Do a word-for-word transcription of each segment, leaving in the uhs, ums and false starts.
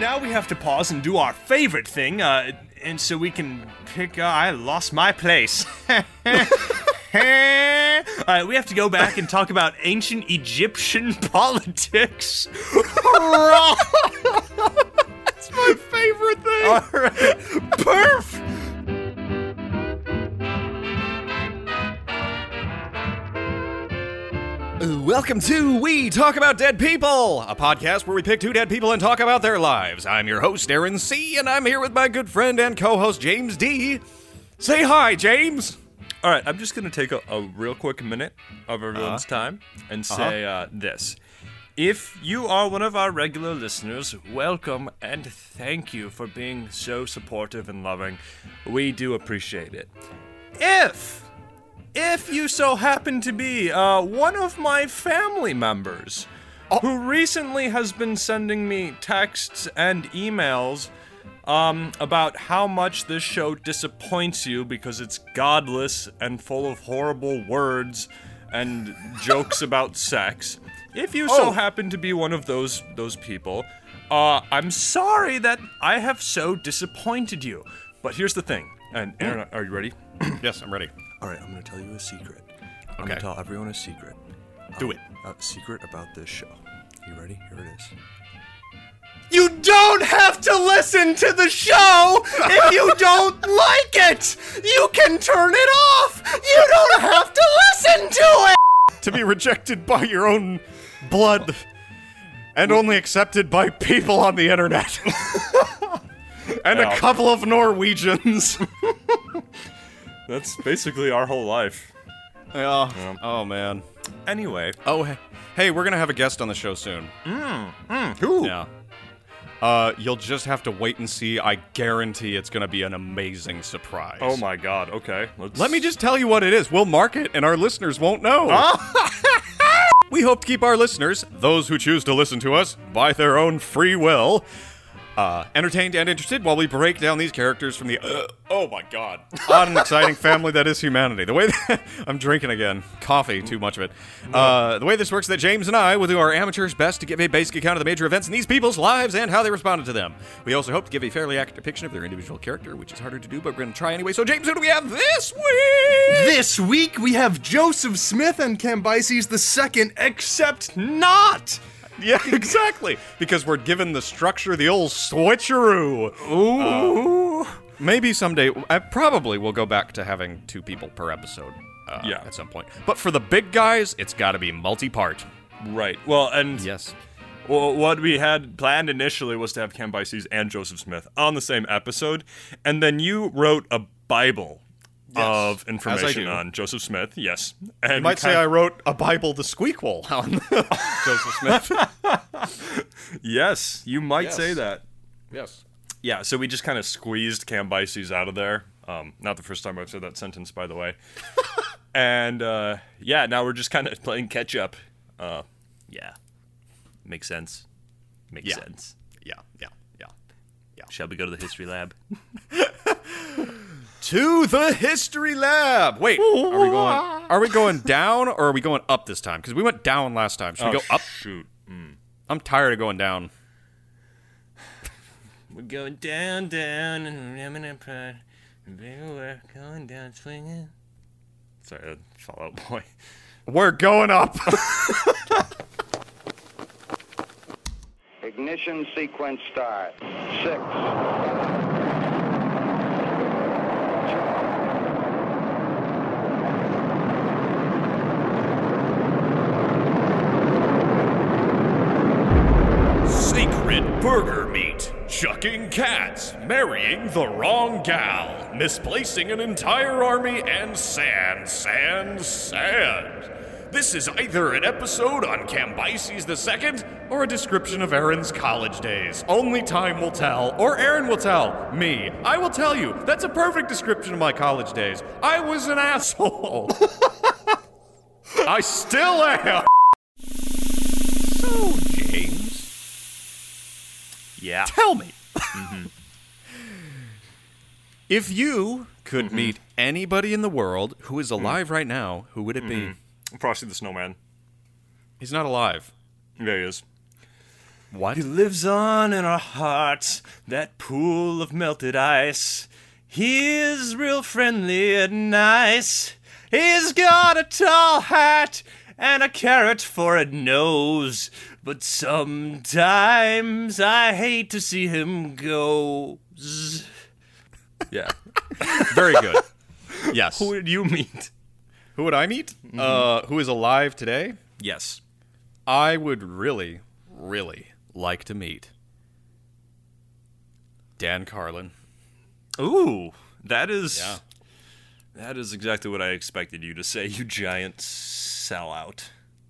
now we have to pause and do our favorite thing, uh, and so we can pick... Uh, I lost my place. Alright, we have to go back and talk about ancient Egyptian politics. That's my favorite thing. Alright, perf! Welcome to We Talk About Dead People, a podcast where we pick two dead people and talk about their lives. I'm your host, Aaron C., and I'm here with my good friend and co-host, James D. Say hi, James! All right, I'm just going to take a, a real quick minute of everyone's uh, time and say uh-huh. uh, this. If you are one of our regular listeners, welcome and thank you for being so supportive and loving. We do appreciate it. If... If you so happen to be uh, one of my family members oh. who recently has been sending me texts and emails um, about how much this show disappoints you because it's godless and full of horrible words and jokes about sex. If you oh. so happen to be one of those those people, uh, I'm sorry that I have so disappointed you. But here's the thing. And Aaron, are you ready? Yes, I'm ready. All right, I'm going to tell you a secret. I'm okay. going to tell everyone a secret. Do um, it. A secret about this show. You ready? Here it is. You don't have to listen to the show if you don't like it. You can turn it off. You don't have to listen to it. To be rejected by your own blood and only accepted by people on the internet. And yeah. a couple of Norwegians. That's basically our whole life. Yeah. yeah. Oh, man. Anyway. Oh, hey. Hey, we're going to have a guest on the show soon. Mm. Mm. Who? Yeah. Uh, you'll just have to wait and see. I guarantee it's going to be an amazing surprise. Oh, my God. Okay. Let's... Let me just tell you what it is. We'll mark it, and our listeners won't know. We hope to keep our listeners, those who choose to listen to us, by their own free will... Uh, entertained and interested while we break down these characters from the, uh, oh my god, odd and exciting family that is humanity. The way that, I'm drinking again, coffee, too much of it. Uh, the way this works is that James and I will do our amateur's best to give a basic account of the major events in these people's lives and how they responded to them. We also hope to give a fairly accurate depiction of their individual character, which is harder to do, but we're going to try anyway. So James, who do we have this week? This week we have Joseph Smith and Cambyses the Second, except not... Yeah, exactly. Because we're given the structure, the old switcheroo. Ooh. Uh, maybe someday, I probably will go back to having two people per episode uh, yeah. at some point. But for the big guys, it's got to be multi-part. Right. Well, and yes. Well, what we had planned initially was to have Cambyses and Joseph Smith on the same episode. And then you wrote a Bible. Yes, of information on Joseph Smith, yes. And you might say I wrote a Bible to Squeakquel on Joseph Smith. yes, you might yes. say that. Yes. Yeah, so we just kind of squeezed Cambyses out of there. Um, not the first time I've said that sentence, by the way. and, uh, yeah, now we're just kind of playing catch-up. Uh, yeah. Makes sense. Makes yeah. sense. Yeah, yeah, yeah, yeah. Shall we go to the history lab? To the history lab. Wait, are we going? Are we going down or are we going up this time? Because we went down last time. Should oh, we go up? Shoot, mm. I'm tired of going down. We're going down, down, and ramming our pride. Baby, we're going down, swinging. Sorry, Fall Out Boy. We're going up. Ignition sequence start. Six. Burger meat, chucking cats, marrying the wrong gal, misplacing an entire army, and sand, sand, sand. This is either an episode on Cambyses the Second or a description of Aaron's college days. Only time will tell, or Aaron will tell me. I will tell you, that's a perfect description of my college days. I was an asshole. I still am. So, James. Yeah. Tell me. Mm-hmm. If you could mm-hmm. meet anybody in the world who is alive mm-hmm. right now, who would it mm-hmm. be? Frosty the Snowman. He's not alive. Yeah, he is. What? He lives on in our hearts, that pool of melted ice. He is real friendly and nice. He's got a tall hat and a carrot for a nose. But sometimes I hate to see him go. Zzz. Yeah. Very good. Yes. Who would you meet? Who would I meet? Mm-hmm. Uh, who is alive today? Yes. I would really, really like to meet Dan Carlin. Ooh, that is yeah. that is exactly what I expected you to say, you giant sellout.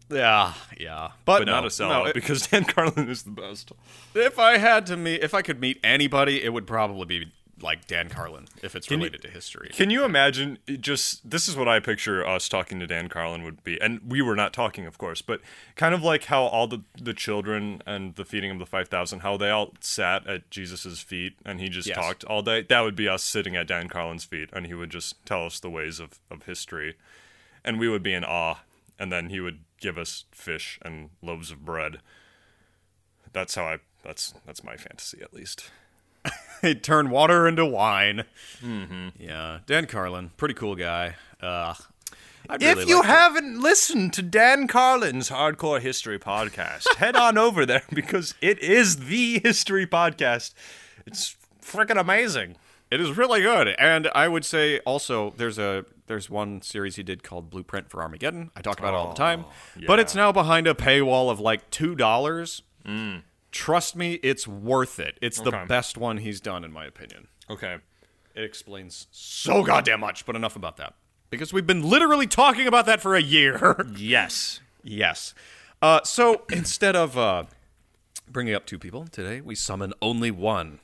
Yeah, yeah. But, but no, not a sellout, no, it, because Dan Carlin is the best. If I had to meet, if I could meet anybody, it would probably be like Dan Carlin, if it's can related you, to history. Can you imagine, just, this is what I picture us talking to Dan Carlin would be, and we were not talking, of course, but kind of like how all the, the children and the feeding of the five thousand, how they all sat at Jesus' feet, and he just yes. talked all day. That would be us sitting at Dan Carlin's feet, and he would just tell us the ways of, of history, and we would be in awe, and then he would give us fish and loaves of bread. That's how I, that's that's my fantasy, at least. He'd turn water into wine. Mm-hmm. Yeah, Dan Carlin, pretty cool guy. Uh, I'd really if you like haven't to... listened to Dan Carlin's Hardcore History podcast, head on over there because it is the history podcast. It's freaking amazing. It is really good, and I would say also there's a there's one series he did called Blueprint for Armageddon. I talk about oh, it all the time, yeah. but it's now behind a paywall of like two dollars. Mm. Trust me, it's worth it. It's okay. the best one he's done, in my opinion. Okay. It explains so goddamn much, but enough about that. Because we've been literally talking about that for a year. Yes. Yes. Uh, so, instead of uh, bringing up two people today, we summon only one.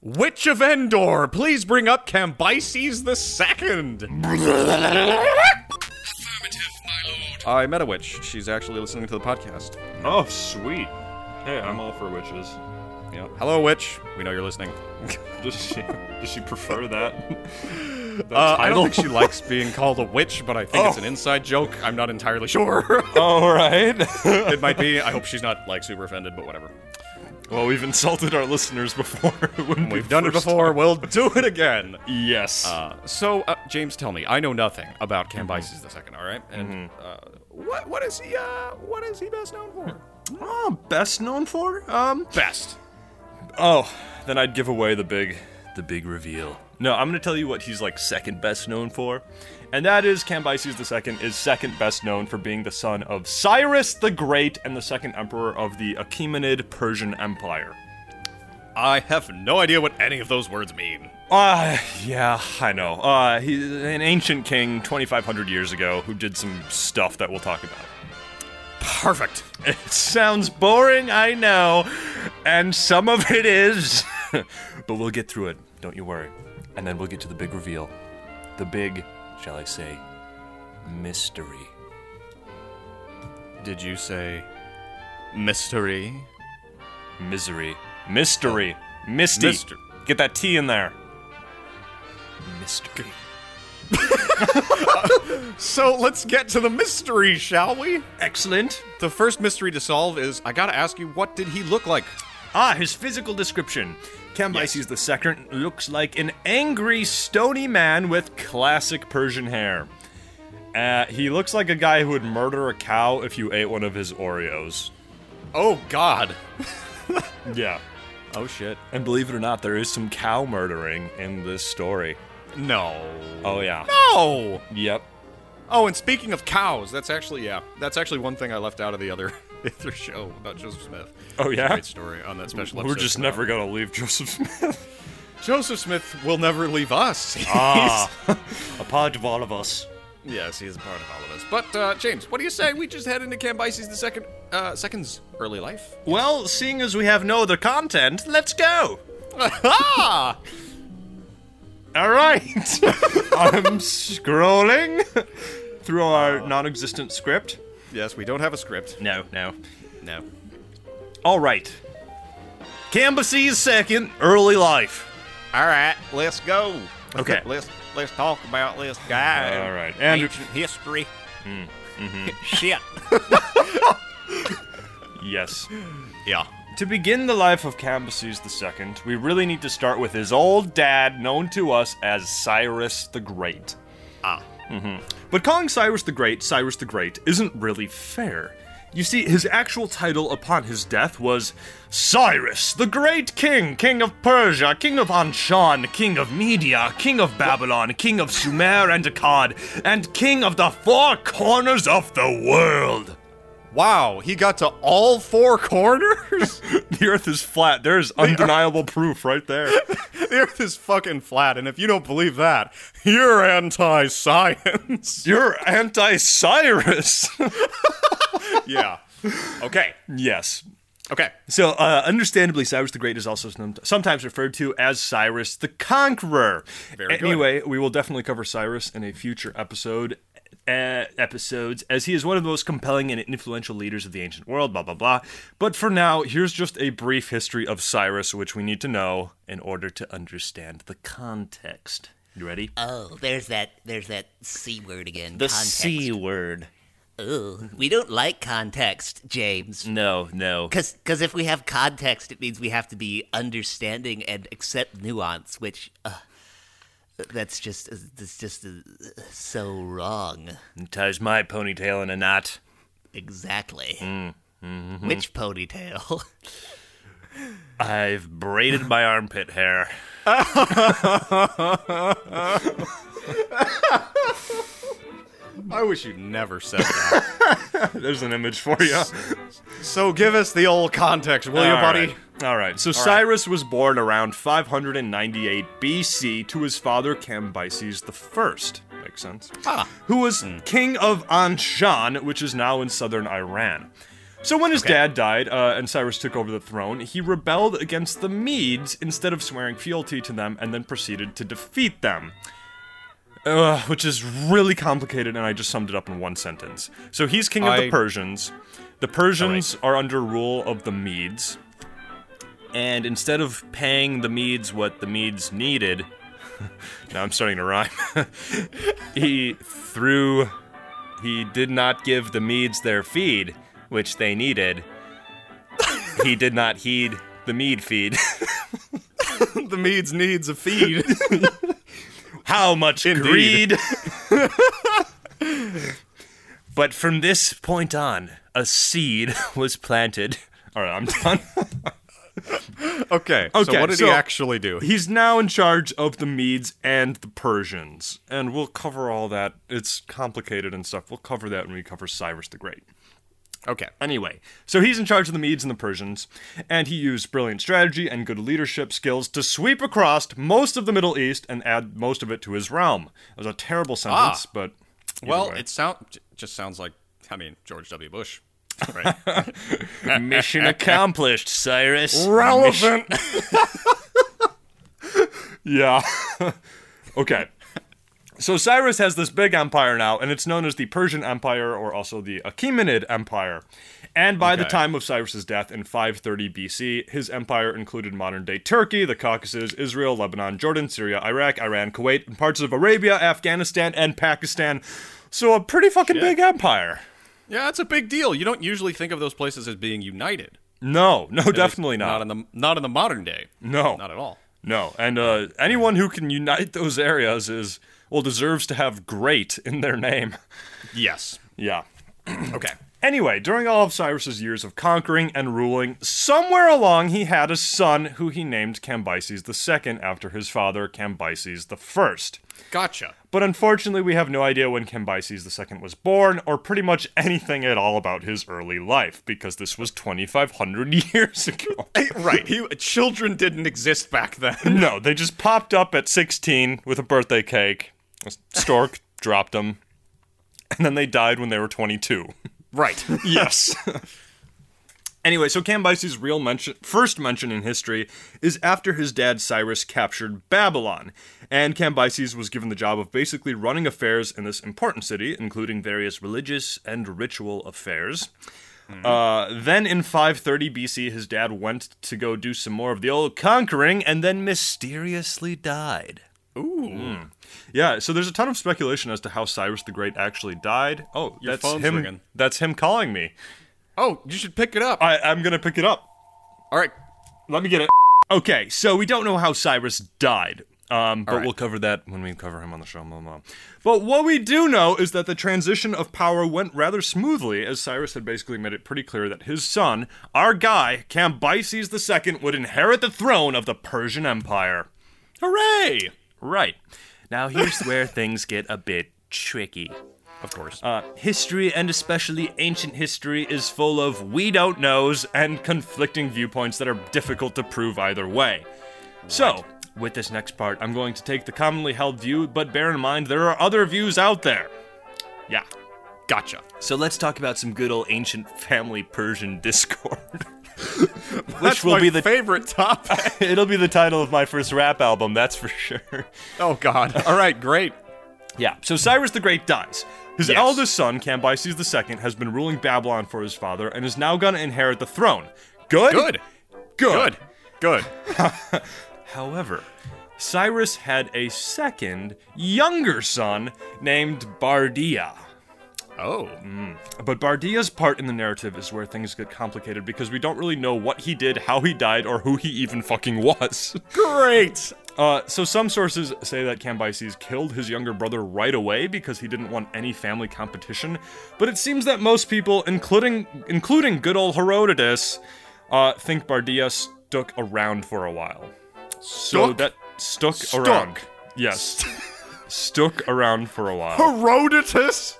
Witch of Endor, please bring up Cambyses the Second. Affirmative, my lord. I met a witch. She's actually listening to the podcast. Oh, sweet. Hey, I'm all for witches. Yeah. Hello, witch. We know you're listening. Does she does she prefer that? Uh, I don't think she likes being called a witch, but I think oh. it's an inside joke. I'm not entirely sure. All right. It might be. I hope she's not like super offended, but whatever. Well, we've insulted our listeners before. It we've be done it before. Time. We'll do it again. Yes. Uh, so, uh, James, tell me. I know nothing about Cambyses the Second. All right. And mm-hmm. uh, what what is he? Uh, what is he best known for? Oh, best known for? Um, best. Oh, then I'd give away the big, the big reveal. No, I'm gonna tell you what he's like second best known for, and that is Cambyses the Second is second best known for being the son of Cyrus the Great and the second emperor of the Achaemenid Persian Empire. I have no idea what any of those words mean. Ah, uh, yeah, I know. Uh, he's an ancient king twenty-five hundred years ago who did some stuff that we'll talk about. Perfect. It sounds boring, I know, and some of it is, but we'll get through it, don't you worry. And then we'll get to the big reveal. The big, shall I say, mystery. Did you say mystery? Misery. Mystery. Oh. Misty. Mister. Get that T in there. Mystery. So let's get to the mystery, shall we? Excellent. The first mystery to solve is, I gotta ask you, what did he look like? Ah, his physical description. Cambyses yes. the Second looks like an angry, stony man with classic Persian hair. Uh, he looks like a guy who would murder a cow if you ate one of his Oreos. Oh, God. Yeah. Oh, shit. And believe it or not, there is some cow murdering in this story. No. Oh, yeah. No! Yep. Oh, and speaking of cows, that's actually, yeah, that's actually one thing I left out of the other, the other show about Joseph Smith. Oh, yeah? Great story on that special episode. We're just about. never going to leave Joseph Smith. Joseph Smith will never leave us. Ah, a part of all of us. Yes, he is a part of all of us. But, uh, James, what do you say we just head into Cambyses the second, uh, Second's early life? Well, seeing as we have no other content, let's go! Ha All right, I'm scrolling through our uh, non-existent script. Yes, we don't have a script. No, no, no. All right. Cambyses Second, early life. All right, let's go. Okay. Let's let's talk about this guy. All right. And ancient history. Mm, mm-hmm. Shit. Yes. Yeah. To begin the life of Cambyses the Second, we really need to start with his old dad, known to us as Cyrus the Great. Ah. Mm-hmm. But calling Cyrus the Great Cyrus the Great isn't really fair. You see, his actual title upon his death was Cyrus the Great King, King of Persia, King of Anshan, King of Media, King of Babylon, what? King of Sumer and Akkad, and King of the Four Corners of the World. Wow, he got to all four corners? The earth is flat. There's undeniable the earth- proof right there. The earth is fucking flat, and if you don't believe that, you're anti-science. You're anti-Cyrus. Yeah. Okay. Yes. Okay. So, uh, understandably, Cyrus the Great is also sometimes referred to as Cyrus the Conqueror. Very good. Anyway, we will definitely cover Cyrus in a future episode. Uh, episodes, as he is one of the most compelling and influential leaders of the ancient world, blah, blah, blah. But for now, here's just a brief history of Cyrus, which we need to know in order to understand the context. You ready? Oh, there's that there's that C word again. The context. C word. Oh, we don't like context, James. No, no. Because if we have context, it means we have to be understanding and accept nuance, which... Uh, That's just that's just so wrong. It ties my ponytail in a knot. Exactly. Mm, mm-hmm. Which ponytail? I've braided my armpit hair. I wish you'd never said that. There's an image for you. So give us the old context, will All you, buddy? Right. All right, so All Cyrus right. was born around five ninety-eight B C to his father Cambyses the First. Makes sense. Ah. Who was mm. king of Anshan, which is now in southern Iran. So when his okay. dad died uh, and Cyrus took over the throne, he rebelled against the Medes instead of swearing fealty to them and then proceeded to defeat them. Uh, which is really complicated, and I just summed it up in one sentence. So he's king of I... the Persians. The Persians right. are under rule of the Medes. And instead of paying the Medes what the Medes needed... now I'm starting to rhyme. he threw... He did not give the Medes their feed, which they needed. He did not heed the Mede feed. The Medes needs a feed. How much Indeed. Greed! But from this point on, a seed was planted. All right, I'm done. okay, okay, so what did so he actually do? He's now in charge of the Medes and the Persians. And we'll cover all that. It's complicated and stuff. We'll cover that when we cover Cyrus the Great. Okay, anyway, so he's in charge of the Medes and the Persians, and he used brilliant strategy and good leadership skills to sweep across most of the Middle East and add most of it to his realm. It was a terrible sentence, ah. but... Well, way. it sound, just sounds like, I mean, George W. Bush, right? Mission accomplished, Cyrus. Relevant! yeah. okay. So Cyrus has this big empire now, and it's known as the Persian Empire, or also the Achaemenid Empire. And by okay. the time of Cyrus's death in five thirty B C, his empire included modern-day Turkey, the Caucasus, Israel, Lebanon, Jordan, Syria, Iraq, Iran, Kuwait, and parts of Arabia, Afghanistan, and Pakistan. So a pretty fucking Shit. big empire. Yeah, that's a big deal. You don't usually think of those places as being united. No, no, and definitely not. Not in the not in the modern day. No. Not at all. No, and uh, anyone who can unite those areas is... Well, deserves to have great in their name. Yes. Yeah. okay. Anyway, during all of Cyrus's years of conquering and ruling, somewhere along he had a son who he named Cambyses the Second after his father, Cambyses the First. Gotcha. But unfortunately, we have no idea when Cambyses the Second was born, or pretty much anything at all about his early life, because this was twenty-five hundred years ago. right. He, children didn't exist back then. No, they just popped up at sixteen with a birthday cake. A stork dropped them, and then they died when they were twenty-two. Right. yes. Anyway, so Cambyses' real mention, first mention in history is after his dad Cyrus captured Babylon, and Cambyses was given the job of basically running affairs in this important city, including various religious and ritual affairs. Mm-hmm. Uh, then in five thirty B C, his dad went to go do some more of the old conquering, and then mysteriously died. Ooh. Mm. Yeah, so there's a ton of speculation as to how Cyrus the Great actually died. Oh, Your that's him. Ringing. That's him calling me. Oh, you should pick it up. I, I'm going to pick it up. All right. Let me get it. Okay, so we don't know how Cyrus died, um, but right. we'll cover that when we cover him on the show. But what we do know is that the transition of power went rather smoothly, as Cyrus had basically made it pretty clear that his son, our guy, Cambyses the Second, would inherit the throne of the Persian Empire. Hooray! Right. Now here's where things get a bit tricky. Of course. Uh, history, and especially ancient history, is full of we-don't-knows and conflicting viewpoints that are difficult to prove either way. Right. So, with this next part, I'm going to take the commonly held view, but bear in mind there are other views out there. Yeah. Gotcha. So let's talk about some good old ancient family Persian discord. Which that's will my be the favorite topic. It'll be the title of my first rap album, that's for sure. Oh, God. All right, great. Yeah, so Cyrus the Great dies. His yes. eldest son, Cambyses the Second, has been ruling Babylon for his father and is now going to inherit the throne. Good? Good. Good. Good. Good. However, Cyrus had a second, younger son named Bardiya. Oh. Mm. But Bardiya's part in the narrative is where things get complicated because we don't really know what he did, how he died, or who he even fucking was. Great! Uh, so some sources say that Cambyses killed his younger brother right away because he didn't want any family competition, but it seems that most people, including including good old Herodotus, uh, think Bardiya stuck around for a while. So stuck? that stuck, stuck around. Yes. Stuck around for a while. Herodotus?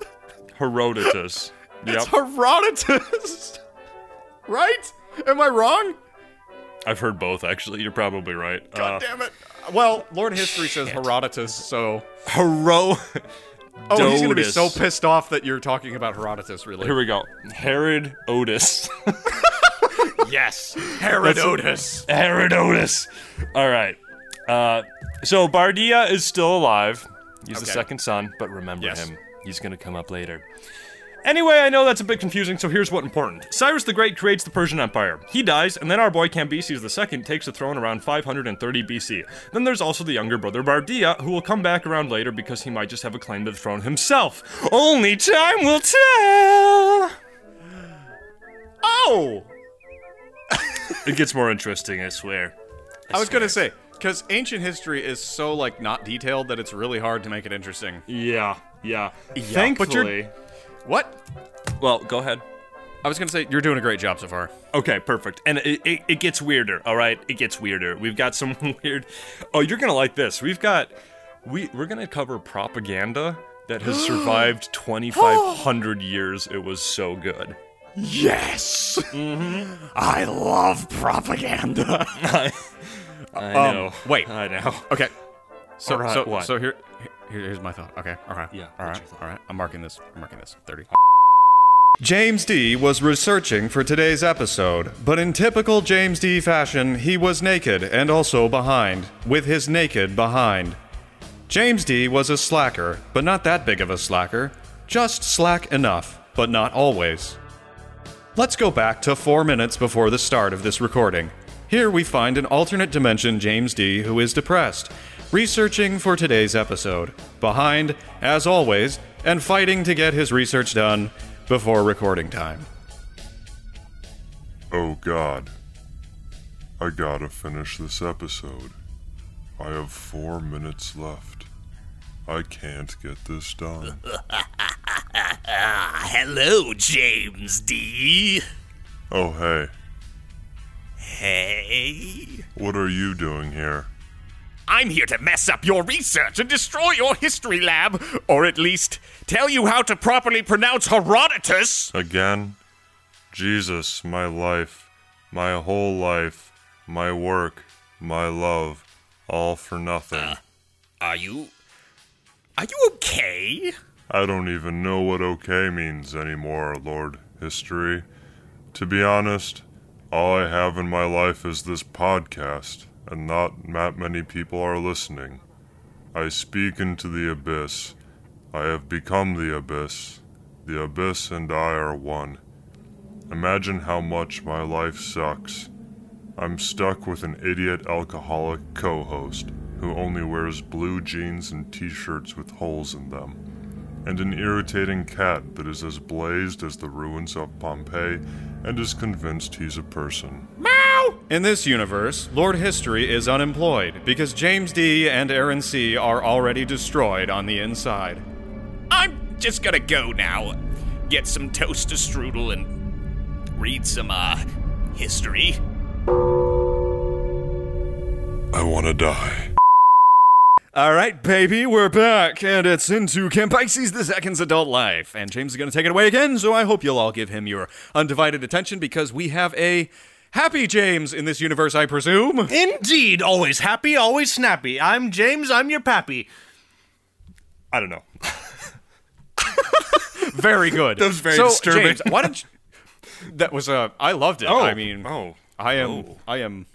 Herodotus. Yep. It's Herodotus! Right? Am I wrong? I've heard both, actually. You're probably right. God uh, damn it. Well, Lord History shit. says Herodotus, so... Hero... Oh, Dotus. He's gonna be so pissed off that you're talking about Herodotus, really. Here we go. Herod Otis. Yes. Herodotus. Herodotus. All right. Uh, so, Bardiya is still alive. He's okay. the second son, but remember yes. him. He's gonna come up later. Anyway, I know that's a bit confusing, so here's what's important. Cyrus the Great creates the Persian Empire. He dies, and then our boy Cambyses the Second takes the throne around five hundred thirty B C. Then there's also the younger brother Bardiya, who will come back around later because he might just have a claim to the throne himself. Only time will tell! Oh! It gets more interesting, I swear. I, I was swear. gonna say, because ancient history is so, like, not detailed that it's really hard to make it interesting. Yeah, yeah. yeah Thankfully... What? Well, go ahead. I was going to say, you're doing a great job so far. Okay, perfect. And it, it, it gets weirder, all right? It gets weirder. We've got some weird... Oh, you're going to like this. We've got... We, we're going to cover propaganda that has survived twenty-five hundred years. It was so good. Yes! Mm-hmm. I love propaganda. I, I um, know. Wait. I know. Okay. So, right, so, what? so here... Here's my thought. Okay. All right. Yeah. All right. All right. I'm marking this. I'm marking this. thirty. James D. was researching for today's episode, but in typical James D. fashion, he was naked and also behind, with his naked behind. James D. was a slacker, but not that big of a slacker. Just slack enough, but not always. Let's go back to four minutes before the start of this recording. Here we find an alternate dimension James D. who is depressed, researching for today's episode, behind, as always, and fighting to get his research done before recording time. Oh God, I gotta finish this episode. I have four minutes left. I can't get this done. Hello, James D. Oh, hey. Hey? What are you doing here? I'm here to mess up your research and destroy your history lab, or at least tell you how to properly pronounce Herodotus. Again? Jesus, my life, my whole life, my work, my love, all for nothing. Uh, are you... Are you okay? I don't even know what okay means anymore, Lord History. To be honest, all I have in my life is this podcast. And not that many people are listening. I speak into the abyss. I have become the abyss. The abyss and I are one. Imagine how much my life sucks. I'm stuck with an idiot alcoholic co-host who only wears blue jeans and t-shirts with holes in them, and an irritating cat that is as blazed as the ruins of Pompeii and is convinced he's a person. Meow! In this universe, Lord History is unemployed because James D. and Aaron C. are already destroyed on the inside. I'm just gonna go now, get some toaster strudel and read some, uh, history. I wanna die. Alright, baby, we're back, and it's into Cambyses the Second's adult life. And James is gonna take it away again, so I hope you'll all give him your undivided attention because we have a happy James in this universe, I presume. Indeed, always happy, always snappy. I'm James, I'm your pappy. I don't know. Very good. That was very so, disturbing. James, why don't you... That was, uh, I loved it. Oh, I mean, oh, I am, oh. I am...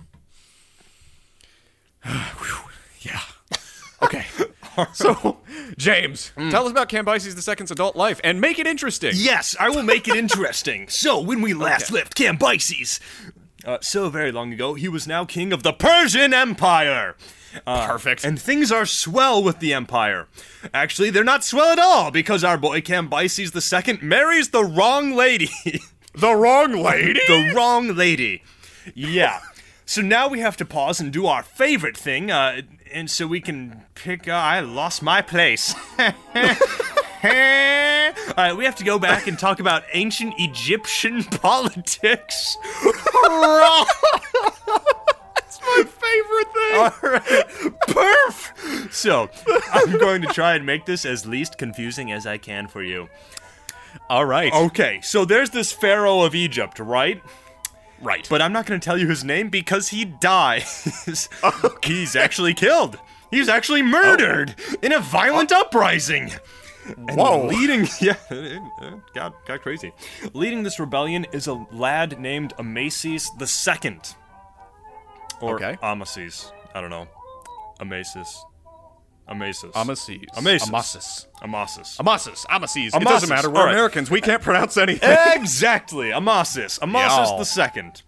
Yeah. Okay. So, James, mm. tell us about Cambyses the Second's adult life, and make it interesting. Yes, I will make it interesting. So, when we last okay. left Cambyses, uh, so very long ago, he was now king of the Persian Empire. Uh, Perfect. And things are swell with the empire. Actually, they're not swell at all, because our boy Cambyses the Second marries the wrong lady. The wrong lady? The wrong lady. Yeah. So now we have to pause and do our favorite thing, uh... and so we can pick... Uh, I lost my place. All right, we have to go back and talk about ancient Egyptian politics. That's my favorite thing. All right. Perf! So, I'm going to try and make this as least confusing as I can for you. All right. Okay, so there's this pharaoh of Egypt, right? Right. But I'm not going to tell you his name because he dies. Okay. He's actually killed. He's actually murdered oh. in a violent oh. uprising. And Whoa. Leading, yeah, it got, got crazy. Leading this rebellion is a lad named Amasis the Second. Or okay. Amasis. I don't know. Amasis. Amasis. Amasis. Amasis. Amasis. Amasis. Amasis. Amasis. It doesn't matter. We're right. Americans. We can't pronounce anything. Exactly. Amasis. Amasis the Second.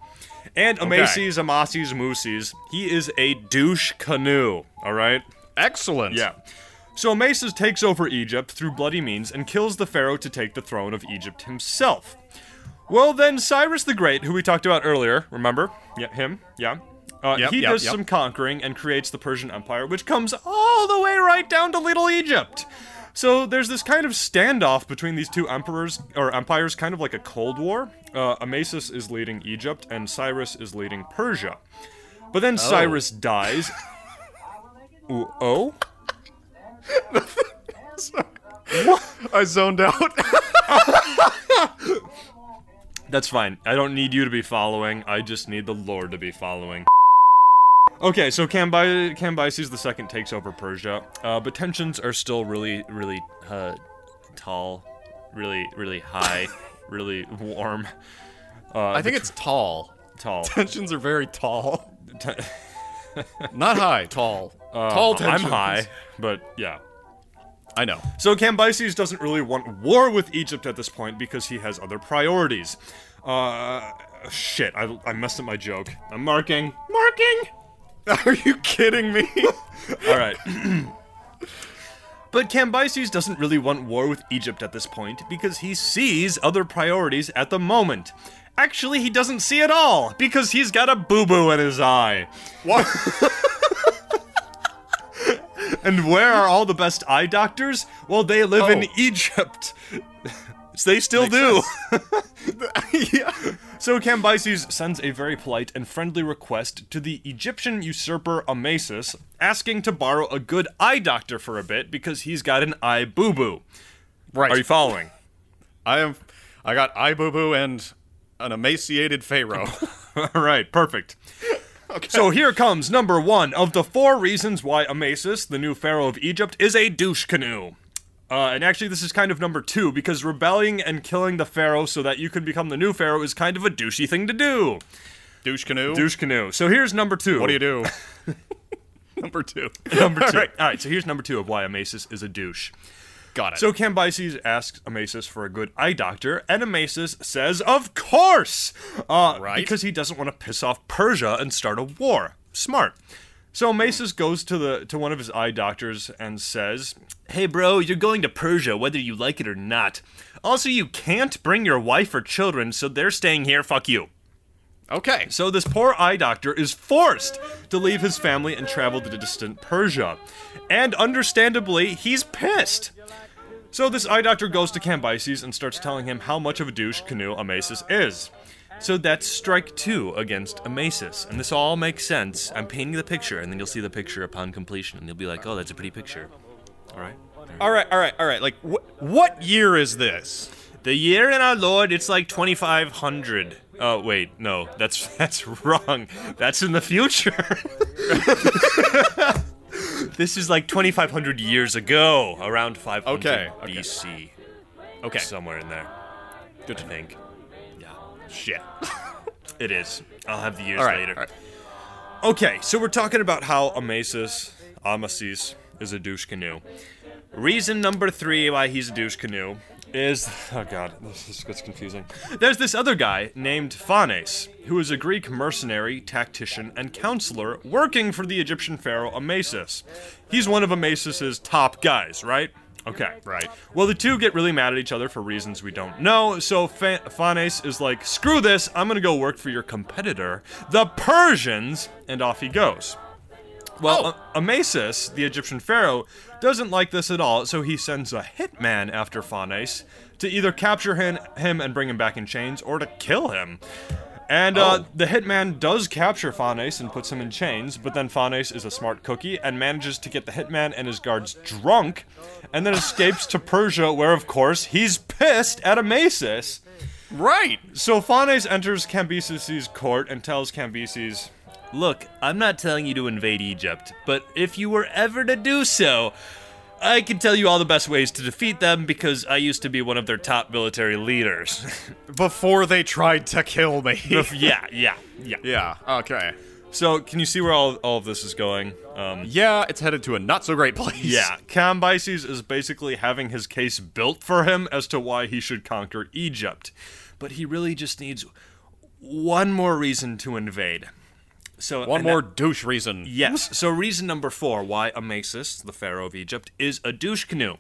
And Amasis, okay. Amasis, Musis. He is a douche canoe. All right? Excellent. Yeah. So Amasis takes over Egypt through bloody means and kills the pharaoh to take the throne of Egypt himself. Well, then Cyrus the Great, who we talked about earlier, remember? Yeah, him. Yeah. Uh, yep, he yep, does yep. some conquering and creates the Persian Empire, which comes all the way right down to Little Egypt. So there's this kind of standoff between these two emperors or empires, kind of like a Cold War. Uh, Amasis is leading Egypt, and Cyrus is leading Persia. But then oh. Cyrus dies. Ooh, oh? Sorry. What? I zoned out. That's fine. I don't need you to be following. I just need the Lord to be following. Okay, so Camby- Cambyses the Second takes over Persia, uh, but tensions are still really, really uh, tall, really, really high, really warm. Uh, I think it's tall. Tall. Tensions are very tall. T- Not high, tall. Uh, tall tensions. I'm high, but yeah. I know. So Cambyses doesn't really want war with Egypt at this point because he has other priorities. Uh, shit, I, I messed up my joke. I'm marking. Marking! Are you kidding me? Alright. But Cambyses doesn't really want war with Egypt at this point because he sees other priorities at the moment. Actually, he doesn't see at all because he's got a boo-boo in his eye. What? And where are all the best eye doctors? Well, they live oh. in Egypt. They still do. Yeah. So Cambyses sends a very polite and friendly request to the Egyptian usurper Amasis, asking to borrow a good eye doctor for a bit because he's got an eye boo-boo. Right. Are you following? I am. I got eye boo-boo and an emaciated pharaoh. All right, perfect. Okay. So here comes number one of the four reasons why Amasis, the new pharaoh of Egypt, is a douche canoe. Uh, and actually this is kind of number two, because rebelling and killing the pharaoh so that you can become the new pharaoh is kind of a douchey thing to do. Douche canoe? Douche canoe. So here's number two. What do you do? Number two. Number two. All right. All right, so here's number two of why Amasis is a douche. Got it. So Cambyses asks Amasis for a good eye doctor, and Amasis says, of course! Uh, right. Because he doesn't want to piss off Persia and start a war. Smart. So Amasis goes to the to one of his eye doctors and says, hey bro, you're going to Persia whether you like it or not. Also, you can't bring your wife or children, so they're staying here, fuck you. Okay, so this poor eye doctor is forced to leave his family and travel to distant Persia. And understandably, he's pissed. So this eye doctor goes to Cambyses and starts telling him how much of a douche Canu Amasis is. So that's strike two against Amasis. And this all makes sense. I'm painting the picture, and then you'll see the picture upon completion, and you'll be like, oh, that's a pretty picture. All right? All right, all right, all right. Like, wh- what year is this? The year in our Lord, it's like twenty-five hundred. Oh, wait, no, that's that's wrong. That's in the future. This is like twenty-five hundred years ago, around five hundred okay, okay. B C. Okay. Somewhere in there. Good to think. Yeah. Shit. It is. I'll have the years all right, later. All right. Okay, so we're talking about how Amasis, Amasis, is a douche Canu. Reason number three why he's a douche Canu is, oh god, this is, it's confusing. There's this other guy named Phanes, who is a Greek mercenary, tactician, and counselor working for the Egyptian pharaoh Amasis. He's one of Amasis's top guys, right? Okay, right. Well, the two get really mad at each other for reasons we don't know, so Phanes is like, screw this, I'm gonna go work for your competitor, the Persians, and off he goes. Well, oh. Amasis, the Egyptian pharaoh, doesn't like this at all, so he sends a hitman after Phanes to either capture him, him and bring him back in chains, or to kill him. And oh. uh, the hitman does capture Phanes and puts him in chains, but then Phanes is a smart cookie and manages to get the hitman and his guards drunk, and then escapes to Persia, where, of course, he's pissed at Amasis. Right! So Phanes enters Cambyses' court and tells Cambyses, look, I'm not telling you to invade Egypt, but if you were ever to do so, I can tell you all the best ways to defeat them because I used to be one of their top military leaders. Before they tried to kill me. yeah, yeah, yeah. Yeah, okay. So, can you see where all, all of this is going? Um, yeah, it's headed to a not-so-great place. Yeah, Cambyses is basically having his case built for him as to why he should conquer Egypt. But he really just needs one more reason to invade. So, one more that, douche reason. Yes. So reason number four, why Amasis, the pharaoh of Egypt, is a douche Canu.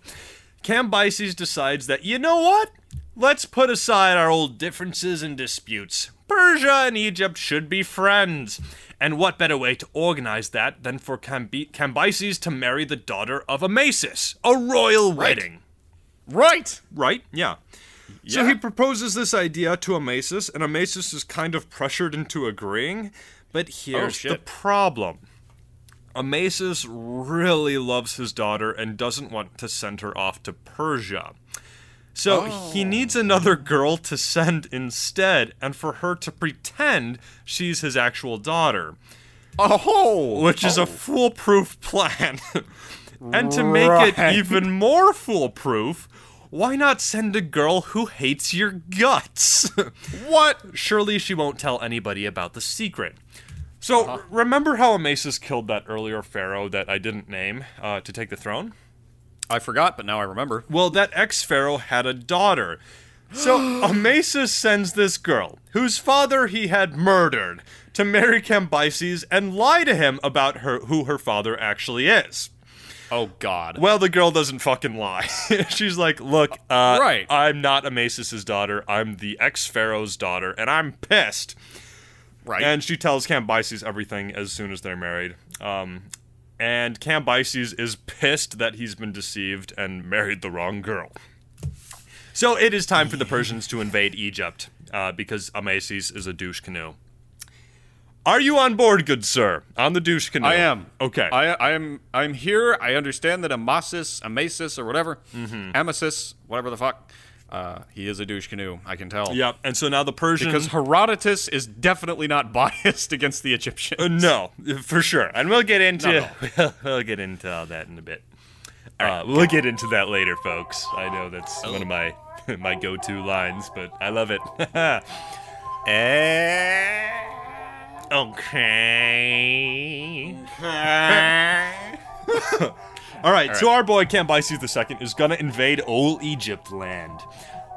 Cambyses decides that, you know what? Let's put aside our old differences and disputes. Persia and Egypt should be friends. And what better way to organize that than for Camby- Cambyses to marry the daughter of Amasis? A royal right. wedding. Right. Right, yeah. yeah. So he proposes this idea to Amasis, and Amasis is kind of pressured into agreeing. But here's oh, the problem. Amasis really loves his daughter and doesn't want to send her off to Persia. So oh. he needs another girl to send instead, and for her to pretend she's his actual daughter. Oh! Which is oh. a foolproof plan. And to make right. it even more foolproof, why not send a girl who hates your guts? What? Surely she won't tell anybody about the secret. So, uh-huh. remember how Amasis killed that earlier pharaoh that I didn't name uh, to take the throne? I forgot, but now I remember. Well, that ex-pharaoh had a daughter. So, Amasis sends this girl, whose father he had murdered, to marry Cambyses and lie to him about her who her father actually is. Oh, God. Well, the girl doesn't fucking lie. She's like, look, uh, right. I'm not Amasis' daughter. I'm the ex-pharaoh's daughter, and I'm pissed. Right. And she tells Cambyses everything as soon as they're married. Um, and Cambyses is pissed that he's been deceived and married the wrong girl. So it is time for the Persians to invade Egypt, uh, because Amasis is a douche Canu. Are you on board, good sir? On the douche canoe. I am. Okay. I, I am. I'm here. I understand that Amasis, Amasis, or whatever, mm-hmm. Amasis, whatever the fuck, uh, he is a douche Canu. I can tell. Yep. And so now the Persian, because Herodotus is definitely not biased against the Egyptians. Uh, no, for sure. And we'll get into we'll, we'll get into all that in a bit. All right. uh, we'll get into that later, folks. I know that's oh. one of my my go-to lines, but I love it. and... Okay. okay. All right, All right, so our boy Cambyses the Second is gonna invade old Egypt land.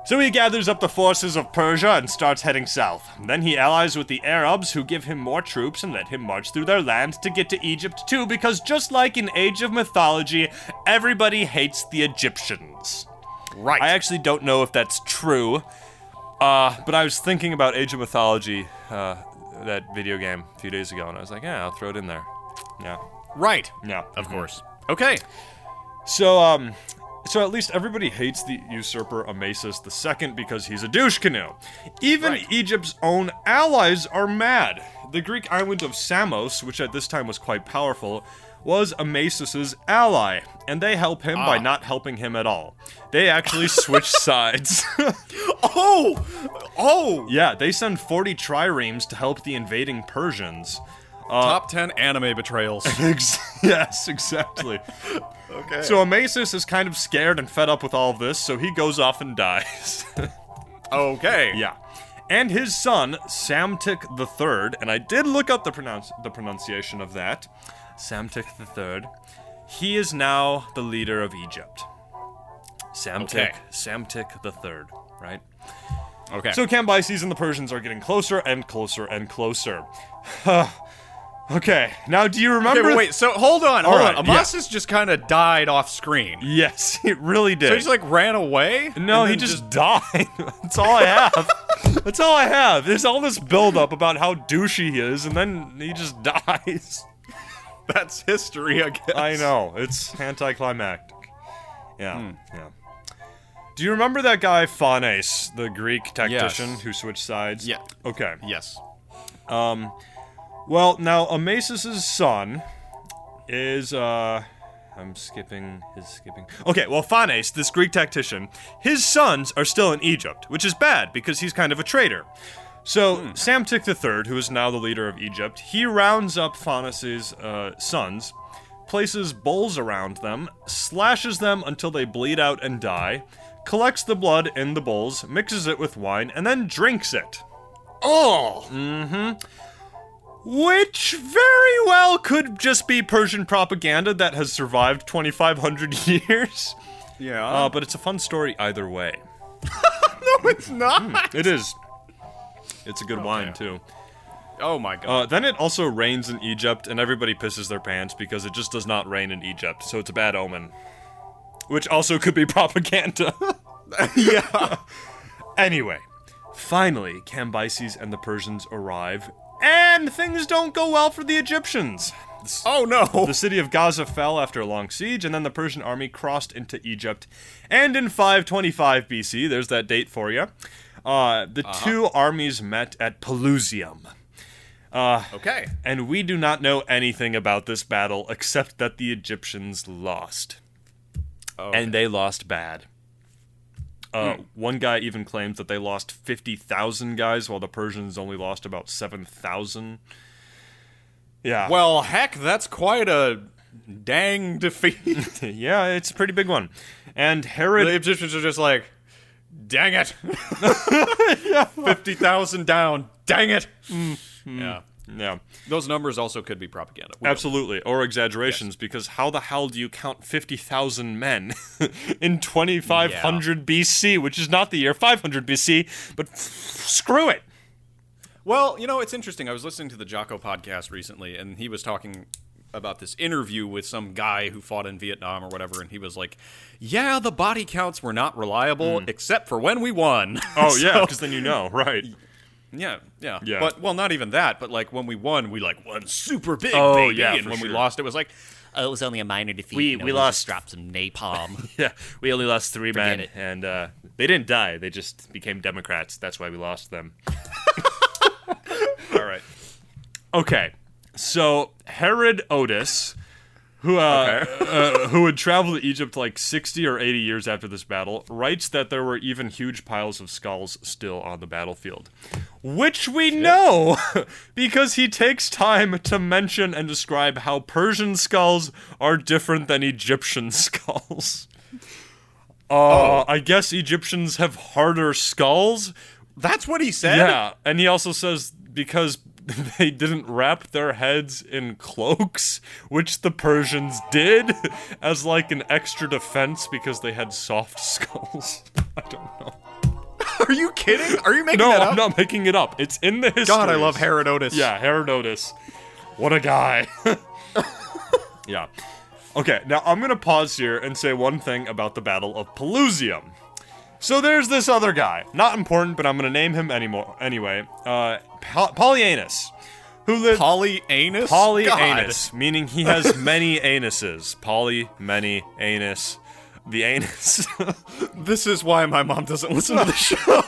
So he gathers up the forces of Persia and starts heading south. Then he allies with the Arabs, who give him more troops and let him march through their land to get to Egypt too, because just like in Age of Mythology, everybody hates the Egyptians. Right. I actually don't know if that's true, uh, but I was thinking about Age of Mythology, uh, that video game a few days ago, and I was like, yeah, I'll throw it in there. Yeah. Right. Yeah. Of mm-hmm. course. Okay. So, um... So at least everybody hates the usurper Amasis the Second because he's a douche canoe. Even right. Egypt's own allies are mad. The Greek island of Samos, which at this time was quite powerful, was Amasis' ally, and they help him ah. by not helping him at all. They actually switch sides. oh! Oh! Yeah, they send forty triremes to help the invading Persians. Uh, Top ten anime betrayals. Ex- yes, exactly. Okay. So Amasis is kind of scared and fed up with all of this, so he goes off and dies. Okay. Yeah. And his son, Psamtik the Third, and I did look up the pronounce the pronunciation of that, Psamtik the Third, he is now the leader of Egypt. Psamtik, okay. Psamtik the Third, right? Okay. So Cambyses and the Persians are getting closer and closer and closer. Okay, now do you remember... Okay, wait, wait, so hold on, hold right, on. Amasis yeah. just kind of died off screen. Yes, it really did. So he just, like, ran away? No, he just, just died. That's all I have. That's all I have. There's all this buildup about how douchey he is, and then he just dies. That's history, I guess. I know. It's anticlimactic. Yeah, hmm. yeah. Do you remember that guy, Phanes, the Greek tactician yes. who switched sides? Yeah. Okay. Yes. Um... Well, now, Amasis' son is, uh, I'm skipping, his skipping. Okay, well, Phanes, this Greek tactician, his sons are still in Egypt, which is bad, because he's kind of a traitor. So, hmm. Psamtik the Third, who is now the leader of Egypt, he rounds up Phanes' uh, sons, places bowls around them, slashes them until they bleed out and die, collects the blood in the bowls, mixes it with wine, and then drinks it. Oh! Mm-hmm. Which very well could just be Persian propaganda that has survived twenty-five hundred years. Yeah. Uh, but it's a fun story either way. No, it's not. Mm, it is. It's a good oh, wine, yeah. too. Oh, my God. Uh, then it also rains in Egypt, and everybody pisses their pants because it just does not rain in Egypt, so it's a bad omen. Which also could be propaganda. Yeah. Anyway, finally, Cambyses and the Persians arrive, and things don't go well for the Egyptians. Oh no! The city of Gaza fell after a long siege, and then the Persian army crossed into Egypt. And in five twenty-five B C, there's that date for you, uh, the uh-huh. two armies met at Pelusium. Uh, okay. And we do not know anything about this battle, except that the Egyptians lost. Okay. And they lost bad. Uh, one guy even claims that they lost fifty thousand guys, while the Persians only lost about seven thousand. Yeah. Well, heck, that's quite a dang defeat. Yeah, it's a pretty big one. And Herod... The Egyptians are just like, dang it. Yeah. fifty thousand down, dang it. Mm-hmm. Yeah. Yeah. Those numbers also could be propaganda. We Absolutely. Or exaggerations, yes. because how the hell do you count fifty thousand men in twenty-five hundred yeah. B C, which is not the year five hundred B C, but f- screw it. Well, you know, it's interesting. I was listening to the Jocko podcast recently, and he was talking about this interview with some guy who fought in Vietnam or whatever, and he was like, yeah, the body counts were not reliable, mm. except for when we won. Oh, so, yeah, because then you know, right. Yeah, yeah, yeah. But, well, not even that, but, like, when we won, we, like, won super big, oh, baby. Yeah, and when sure. we lost, it was like, oh, it was only a minor defeat. We, no, we, we lost. Just dropped some napalm. Yeah, we only lost three Forget men, it. and uh, they didn't die. They just became Democrats. That's why we lost them. All right. Okay, so Herodotus, who, uh, okay. uh, who would travel to Egypt, like, sixty or eighty years after this battle, writes that there were even huge piles of skulls still on the battlefield. Which we Shit. know, because he takes time to mention and describe how Persian skulls are different than Egyptian skulls. Uh, oh. I guess Egyptians have harder skulls? That's what he said? Yeah, and he also says because they didn't wrap their heads in cloaks, which the Persians did, as like an extra defense because they had soft skulls. I don't know. Are you kidding? Are you making no, that up? No, I'm not making it up. It's in the history. God, I love Herodotus. Yeah, Herodotus. What a guy. Yeah. Okay, now I'm going to pause here and say one thing about the Battle of Pelusium. So there's this other guy. Not important, but I'm going to name him anymore. anyway. Uh, Polyanus. Who lives? Polyanus? Polyanus, God. Meaning he has many anuses. Poly, many, anus, the anus. This is why my mom doesn't listen to the show.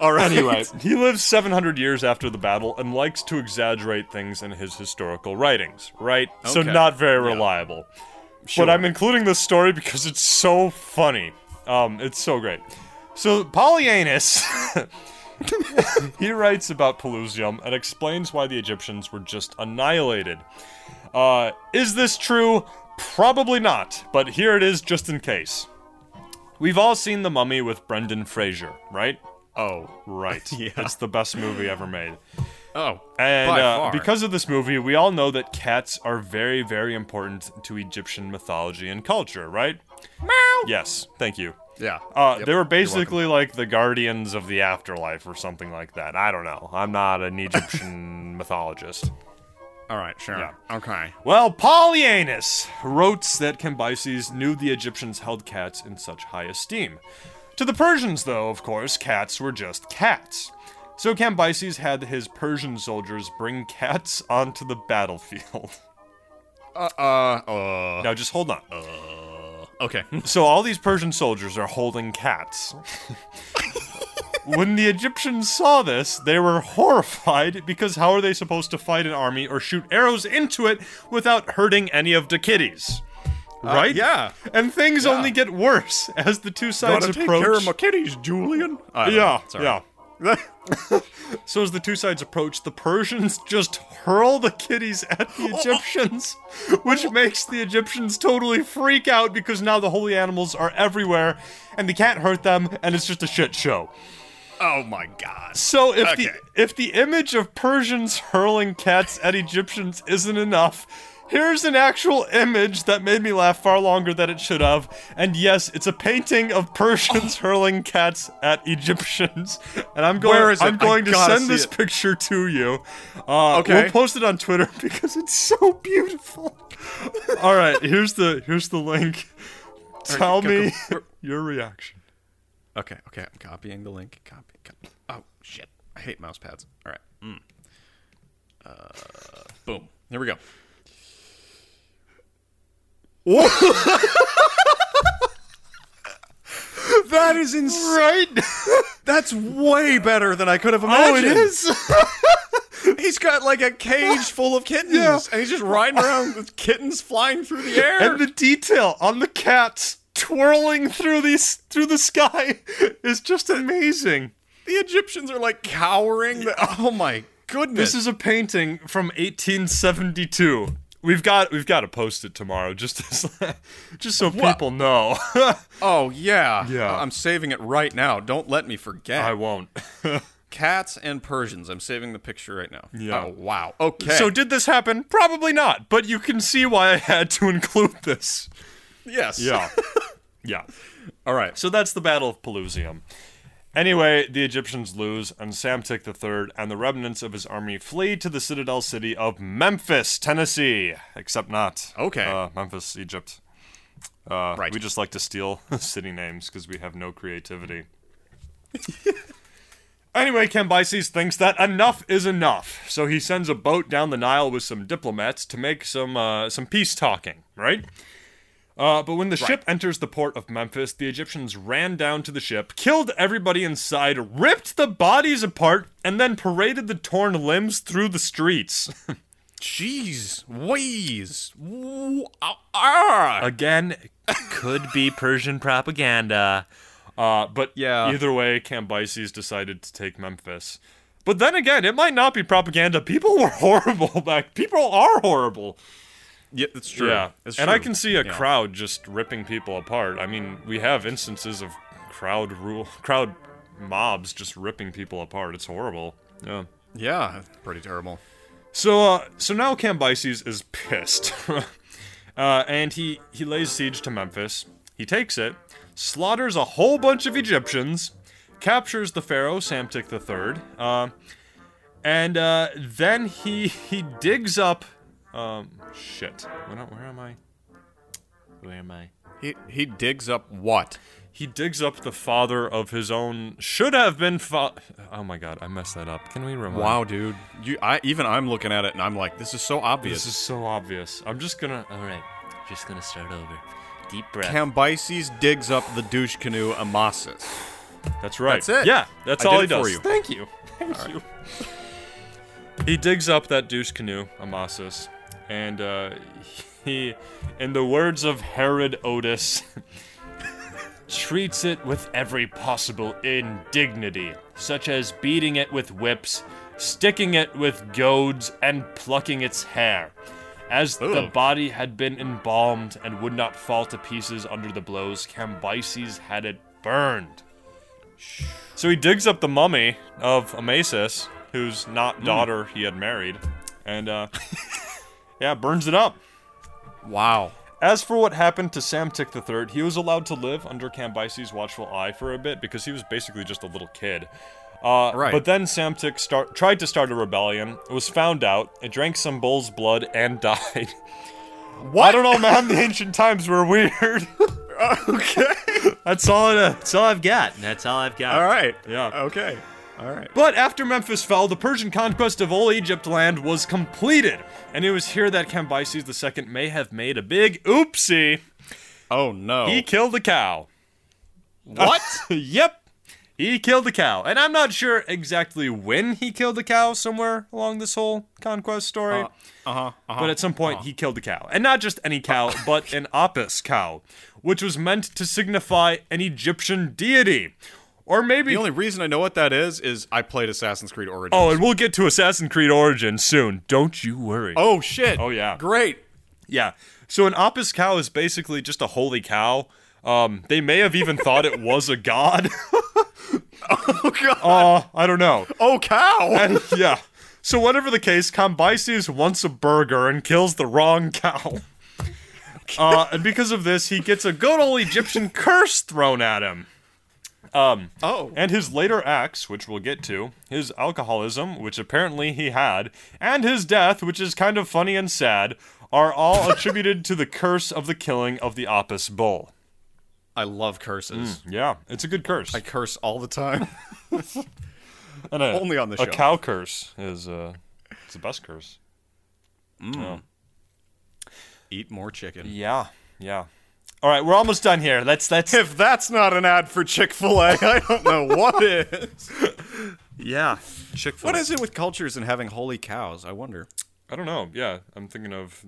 All right. Anyway, he lives seven hundred years after the battle and likes to exaggerate things in his historical writings, right? Okay. So not very reliable. Yeah. Sure. But I'm including this story because it's so funny. Um, it's so great. So Polyanus... he writes about Pelusium and explains why the Egyptians were just annihilated. Uh, is this true? Probably not, but here it is just in case. We've all seen The Mummy with Brendan Fraser, right? Oh, right. Yeah. It's the best movie ever made. Oh, and by uh, far. Because of this movie, we all know that cats are very, very important to Egyptian mythology and culture, right? Meow! Yes, thank you. Yeah. Uh, yep. They were basically like the guardians of the afterlife or something like that. I don't know. I'm not an Egyptian mythologist. All right, sure. Yeah. Okay. Well, Polyanus wrote that Cambyses knew the Egyptians held cats in such high esteem. To the Persians, though, of course, cats were just cats. So Cambyses had his Persian soldiers bring cats onto the battlefield. Uh, uh, uh. Now, just hold on. Uh. Okay. So all these Persian soldiers are holding cats. When the Egyptians saw this, they were horrified because how are they supposed to fight an army or shoot arrows into it without hurting any of the kitties? Right? Uh, yeah. And things yeah. only get worse as the two sides Gotta approach. Gotta take care of my kitties, Julian. Yeah, yeah. So as the two sides approach, the Persians just hurl the kitties at the Egyptians, which makes the Egyptians totally freak out because now the holy animals are everywhere and they can't hurt them and it's just a shit show. Oh my god. So if okay. the if the image of Persians hurling cats at Egyptians isn't enough, here's an actual image that made me laugh far longer than it should have. And yes, it's a painting of Persians oh. hurling cats at Egyptians. And I'm going Where is it? I'm going I to send this it. picture to you. Uh okay. We'll post it on Twitter because it's so beautiful. All right, here's the here's the link. Tell right, go, me go, go. your reaction. Okay, okay, I'm copying the link. Copy, copy. Oh shit. I hate mouse pads. All right. Mm. Uh boom. Here we go. That is insane. Right? That's way better than I could have imagined. Oh, it is. He's got like a cage full of kittens, yeah. and he's just riding around with kittens flying through the air. And the detail on the cats twirling through these through the sky is just amazing. The Egyptians are like cowering. Yeah. Oh my goodness! This is a painting from eighteen seventy-two. We've got we've got to post it tomorrow, just as, just so what? people know. Oh yeah, yeah. I'm saving it right now. Don't let me forget. I won't. Cats and Persians. I'm saving the picture right now. Yeah. Oh wow. Okay. So did this happen? Probably not. But you can see why I had to include this. Yes. Yeah. Yeah. All right. So that's the Battle of Pelusium. Anyway, the Egyptians lose, and Psamtik the third and the remnants of his army flee to the citadel city of Memphis, Tennessee. Except not. Okay. Uh, Memphis, Egypt. Uh, right. We just like to steal city names because we have no creativity. Anyway, Cambyses thinks that enough is enough, so he sends a boat down the Nile with some diplomats to make some uh, some peace talking, right? Uh, but when the right. ship enters the port of Memphis, the Egyptians ran down to the ship, killed everybody inside, ripped the bodies apart, and then paraded the torn limbs through the streets. Jeez, wheeze. Ooh, ow, ow. Again, could be Persian propaganda. Uh, but yeah. either way, Cambyses decided to take Memphis. But then again, it might not be propaganda. People were horrible back. People are horrible. Yeah, that's true. Yeah, it's true. And I can see a yeah. crowd just ripping people apart. I mean, we have instances of crowd rule, crowd mobs just ripping people apart. It's horrible. Yeah, yeah, pretty terrible. So, uh, so now Cambyses is pissed, uh, and he he lays siege to Memphis. He takes it, slaughters a whole bunch of Egyptians, captures the pharaoh Psamtik the third, uh, and uh, then he he digs up. Um, shit. Where, where am I? Where am I? He he digs up what? he digs up the father of his own should have been fa- oh my god, I messed that up. Can we remind Wow, dude. You I even I'm looking at it and I'm like, this is so obvious. This is so obvious. I'm just gonna All right. Just gonna start over. Deep breath. Cambyses digs up the douche canoe Amasis. That's right. That's it. Yeah, that's I all did he it does. For you. Thank you. Thank all you. Right. He digs up that douche canoe Amasis and uh he, in the words of Herodotus, treats it with every possible indignity, such as beating it with whips, sticking it with goads, and plucking its hair, as Ooh. The body had been embalmed and would not fall to pieces under the blows. Cambyses had it burned. So he digs up the mummy of Amasis, whose not daughter mm. he had married, and uh, yeah, burns it up. Wow. As for what happened to Psamtik the third, he was allowed to live under Cambyses' watchful eye for a bit because he was basically just a little kid. Uh, right. But then Psamtik start, tried to start a rebellion, was found out, it drank some bull's blood, and died. What? I don't know, man. The ancient times were weird. Okay. That's all, I, uh, that's all I've got. That's all I've got. All right. Yeah. Okay. All right. But after Memphis fell, the Persian conquest of all Egypt land was completed. And it was here that Cambyses the second may have made a big oopsie. Oh, no. He killed a cow. What? Uh, yep. He killed a cow. And I'm not sure exactly when he killed a cow somewhere along this whole conquest story. Uh, uh-huh, uh-huh. But at some point, uh-huh. he killed a cow. And not just any cow, uh-huh. but an Apis cow, which was meant to signify an Egyptian deity. Or maybe the only reason I know what that is is I played Assassin's Creed Origins. Oh, and we'll get to Assassin's Creed Origins soon. Don't you worry. Oh shit. Oh yeah. Great. Yeah. So an Apis cow is basically just a holy cow. Um, they may have even thought it was a god. Oh god. Uh, I don't know. Oh cow. And, yeah. So whatever the case, Cambyses wants a burger and kills the wrong cow. Uh, and because of this, he gets a good old Egyptian curse thrown at him. Um, oh. And his later acts, which we'll get to, his alcoholism, which apparently he had, and his death, which is kind of funny and sad, are all attributed to the curse of the killing of the Apis bull. I love curses. Mm, yeah, it's a good curse. I curse all the time. And a, only on the show. A cow curse is uh, it's the best curse. Mm. Yeah. Eat more chicken. Yeah, yeah. All right, we're almost done here. Let's that's If that's not an ad for Chick-fil-A, I don't know what is. Yeah, Chick-fil-A. What is it with cultures and having holy cows? I wonder. I don't know. Yeah, I'm thinking of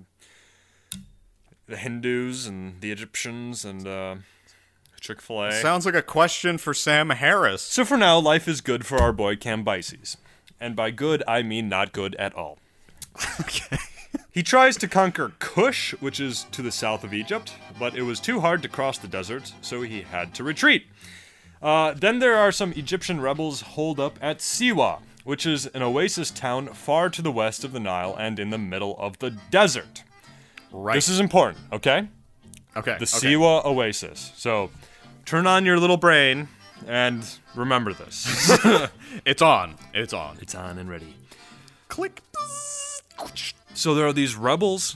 the Hindus and the Egyptians and uh, Chick-fil-A. It sounds like a question for Sam Harris. So for now, life is good for our boy Cambyses, and by good I mean not good at all. Okay. He tries to conquer Kush, which is to the south of Egypt, but it was too hard to cross the desert, so he had to retreat. Uh, then there are some Egyptian rebels holed up at Siwa, which is an oasis town far to the west of the Nile and in the middle of the desert. Right. This is important, okay? Okay. The okay. Siwa Oasis. So, turn on your little brain and remember this. It's on. It's on. It's on and ready. Click. So there are these rebels.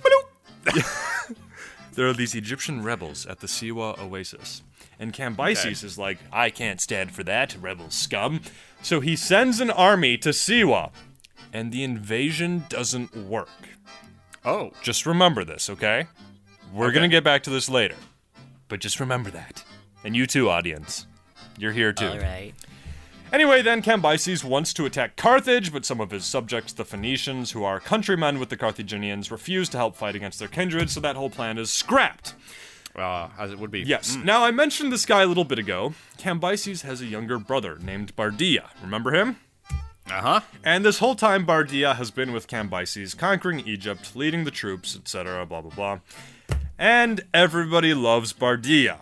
There are these Egyptian rebels at the Siwa Oasis. And Cambyses okay. is like, I can't stand for that, rebel scum. So he sends an army to Siwa. And the invasion doesn't work. Oh. Just remember this, okay? We're okay. going to get back to this later. But just remember that. And you too, audience. You're here too. All right. Anyway, then Cambyses wants to attack Carthage, but some of his subjects, the Phoenicians, who are countrymen with the Carthaginians, refuse to help fight against their kindred, so that whole plan is scrapped. Uh, as it would be. Yes. Mm. Now, I mentioned this guy a little bit ago. Cambyses has a younger brother named Bardiya. Remember him? Uh-huh. And this whole time, Bardiya has been with Cambyses, conquering Egypt, leading the troops, et cetera, blah, blah, blah. And everybody loves Bardiya.